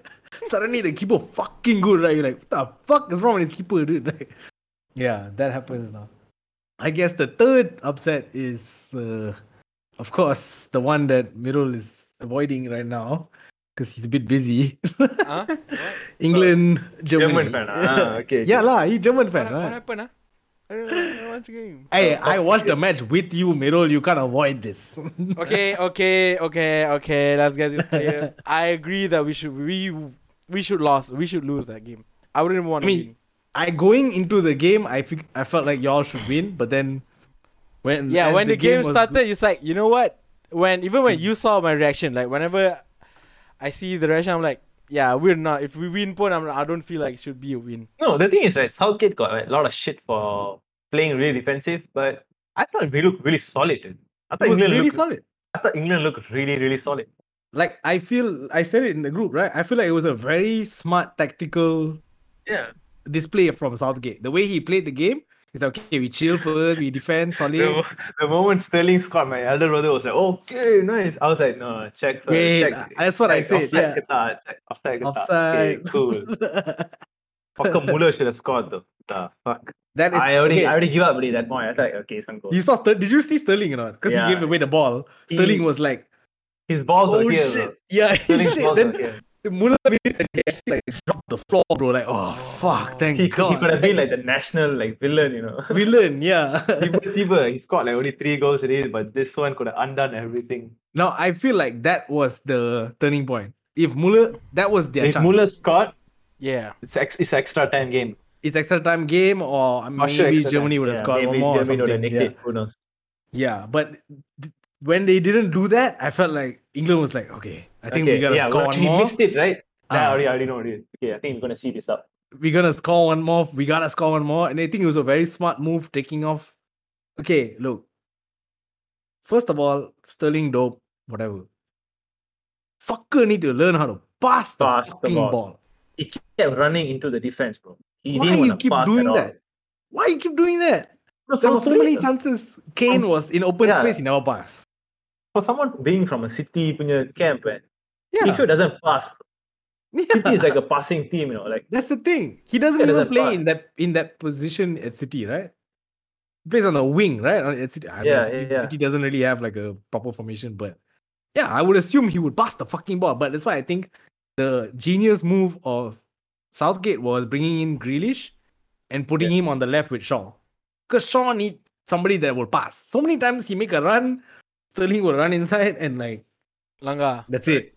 Suddenly the keeper fucking good, right? You're like, what the fuck is wrong with this keeper, dude? Like, yeah, that happens now. I guess the third upset is of course, the one that Mirul is avoiding right now because he's a bit busy. Huh? England, Germany. German fan. Okay. Yeah, lah. He's German fan. What happened? I don't watch the game. Hey, I watched the match with you, Mirul. You can't avoid this. Okay. Let's get this clear. I agree that we should lose that game. I wouldn't want to win. Going into the game, I felt like y'all should win, but then. When the game started, it's like, you know what? When you saw my reaction, like whenever I see the reaction, I'm like, yeah, we're not. If we win, I don't feel like it should be a win. No, the thing is, like, Southgate got a lot of shit for playing really defensive, but I thought we looked really solid. I thought it was really solid. I thought England looked really, really solid. Like, I feel, I said it in the group, right? I feel like it was a very smart tactical display from Southgate. The way he played the game, it's like, okay, we chill first, we defend, solid. The moment Sterling scored, my elder brother was like, okay, nice. I was like, no, check first. Wait, that's what I said. Offside, offside. Okay, cool. Fucker Muller should have scored though. The fuck. That is, I already give up at that point. I was like, okay, it's gonna go. Did you see Sterling or not? Because he gave away the ball. Sterling was like, his balls are here. Shit. Yeah, his shit. Then Muller like dropped the floor, bro. Like, oh fuck, thank God. He could have been like the national villain, you know. Villain, yeah. He scored only 3 goals today, but this one could have undone everything. Now I feel like that was the turning point. If Muller, that was their chance. If Muller scored, it's extra time game. It's extra time game, or maybe Germany would have scored one more. Germany would have nicked it. Who knows? Yeah, but when they didn't do that, I felt like England was like, okay, I think we gotta score one more. He missed it, right? I already know it. Okay, I think we're gonna see this up. We're gonna score one more. We gotta score one more, and I think it was a very smart move taking off. Okay, look. First of all, Sterling dope, whatever. Fucker need to learn how to pass the fucking ball. He kept running into the defense, bro. Why you keep doing that? No, there were so many chances. Kane was in open space, he never passed. For someone being from a City camp, man, he sure doesn't pass. City is like a passing team, you know. Like, that's the thing. He doesn't even play in that position at City, right? He plays on the wing, right? At City, City doesn't really have like a proper formation, but I would assume he would pass the fucking ball. But that's why I think the genius move of Southgate was bringing in Grealish and putting him on the left with Shaw. Because Shaw needs somebody that will pass. So many times he make a run, Sterling will run inside and Langa. That's it.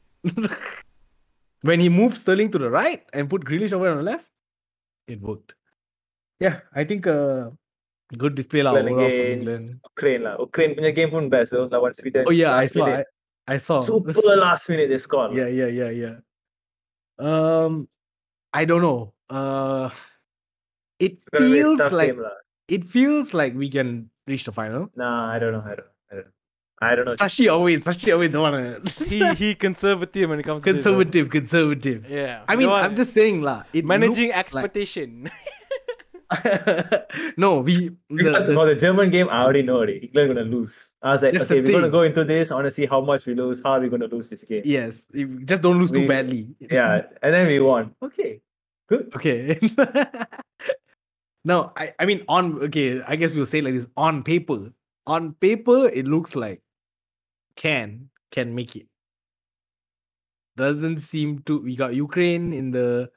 When he moved Sterling to the right and put Grealish over on the left, it worked. Yeah, I think good display overall from England. Ukraine punya game pun best though. I saw. Super last minute they scored. Yeah. I don't know. It feels like we can reach the final. Nah, I don't know. Sashi always don't want to. He conservative when it comes to conservative. Yeah. I mean, I'm just saying managing expectation. Because for the German game, I already know it. England gonna lose. I was like, okay, we're gonna go into this. I wanna see how much we lose. How are we gonna lose this game? Yes, just don't lose too badly. Yeah, and then we won. Okay, good. Okay. Now, I guess we'll say like this. On paper, it looks like can make it. Doesn't seem to. We got Ukraine in the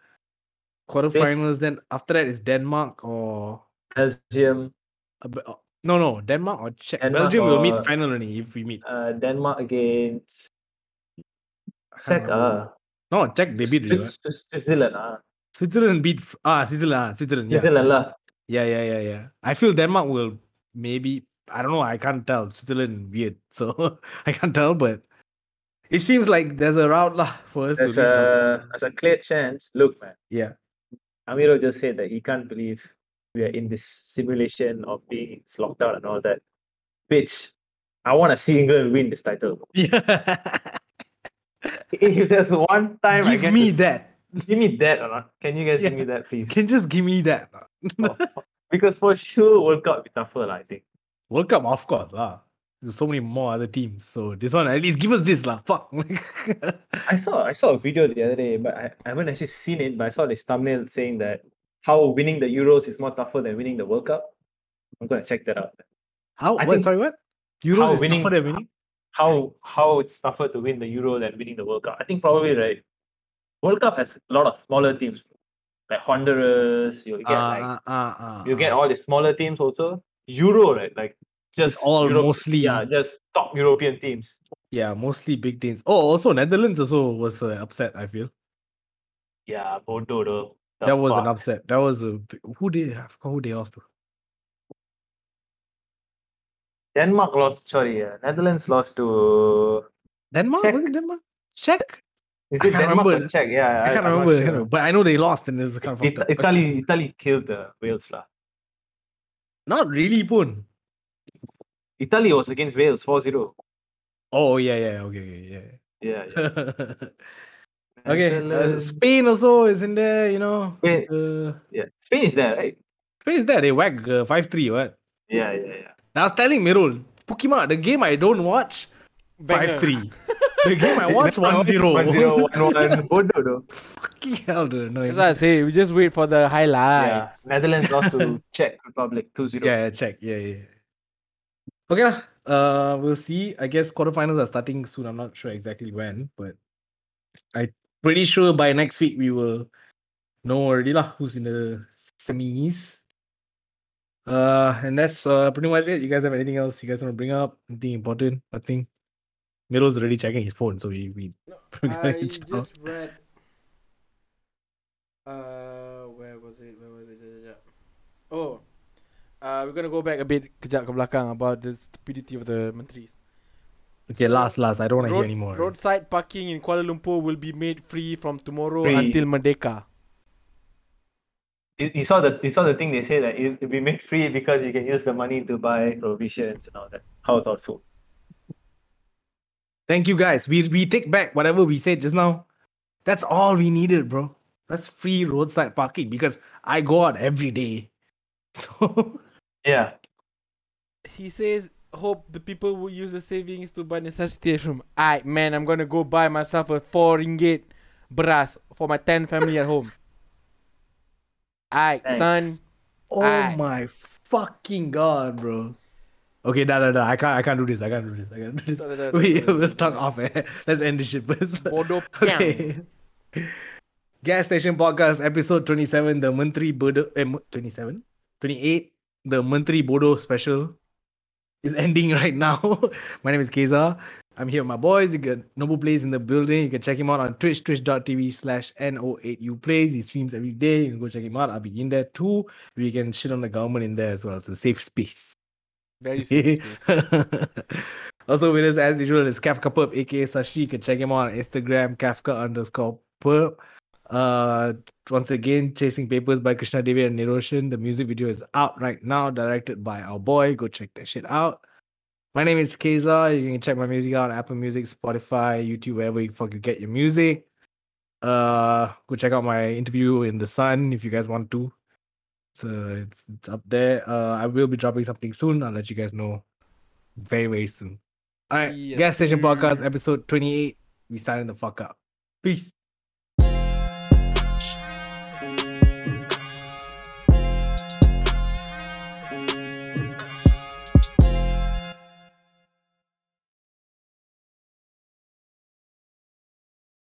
quarterfinals, then after that is Denmark or Belgium. No, Denmark or Czech. Belgium will meet final only if we meet. Denmark against Czech. No, Czech they beat Switzerland. Switzerland beat Switzerland. Yeah. Switzerland Yeah. I feel Denmark will maybe. I don't know. I can't tell. Switzerland weird, so I can't tell, but. It seems like there's a route for us to reach this. There's a clear chance. Look, man. Yeah. Amiro just said that he can't believe we are in this simulation of being locked out and all that. Bitch, I want to see England win this title. Yeah. If there's one time give me that or not. Can you guys give me that, please? Can just give me that. Because for sure, World Cup will be tougher, I think. World Cup, of course. There's so many more other teams. So this one, at least give us this fuck. I saw a video the other day, but I haven't actually seen it, but I saw this thumbnail saying that how winning the Euros is more tougher than winning the World Cup. I'm going to check that out. What? Euros is tougher than winning? How it's tougher to win the Euro than winning the World Cup. I think probably, right? World Cup has a lot of smaller teams. Like Honduras, you get all the smaller teams also. Euro, right? Just top European teams. Yeah, mostly big teams. Oh, also Netherlands also was an upset, I feel. Yeah, Bodo though. That was an upset. That was who they lost to. Denmark lost. Sorry, Netherlands lost to Denmark. Czech. Was it Denmark? Czech? Is it Denmark or Czech? Yeah, I can't remember. Sure. But I know they lost, and there's a kind of Italy killed the Wales lah. Not really, Poon. Italy was against Wales 4-0. Oh yeah, okay. Okay, Spain also is in there, you know. Spain is there, right? Spain is there. They whack 5-3, what? Yeah. I was telling Mirul, Pukima, the game I don't watch, 5-3. The game I watch, 1-0. 1-0, 1-1. Bodo, though. Fucking hell, dude. No, that's what I say. We just wait for the highlights. Yeah. Netherlands lost to Czech Republic, 2-0. Yeah, Czech. Yeah. Okay, we'll see. I guess quarterfinals are starting soon. I'm not sure exactly when, but I pretty sure by next week we will know already lah who's in the semis. And that's pretty much it. You guys have anything else you guys want to bring up? Anything important? Nothing. Miro's already checking his phone, so I just read. Where was it? Oh, we're gonna go back a bit kejap ke belakang about the stupidity of the mentris. Okay, last. I don't want to hear anymore. Roadside parking in Kuala Lumpur will be made free from tomorrow until Merdeka. You saw the thing they say that it'll be made free because you can use the money to buy provisions and all that. How thoughtful. Thank you guys. We take back whatever we said just now. That's all we needed, bro. That's free roadside parking because I go out every day. So yeah. He says, hope the people will use the savings to buy necessity from. Aight, man, I'm gonna go buy myself a 4 ringgit brass for my 10 family at home. Aight, son. Oh Aight. My fucking god, bro. Okay, no. I can't do this. We'll talk off. Let's end this shit first. Okay. Gas Station Podcast episode 27, the Menteri Bodo 28, the Menteri Bodo special. Is ending right now. My name is Keza. I'm here with my boys. You can Nobu Plays in the building. You can check him out on Twitch, twitch.tv/no8uplays. He streams every day. You can go check him out. I'll be in there too. We can shit on the government in there as well. It's a safe space. Very safe space. Also with us as usual is Kafka Perp, aka Sashi. You can check him out on Instagram, Kafka_Perp. Once again, Chasing Papers by Krishna Devi and Niroshan. The music video is out right now, directed by our boy. Go check that shit out. My name is Keza. You can check my music out on Apple Music, Spotify, YouTube, wherever you fuck you get your music. Go check out my interview in The Sun if you guys want to. It's up there. I will be dropping something soon. I'll let you guys know very, very soon. Alright, yes. Gas Station Podcast episode 28. We signing the fuck up. Peace.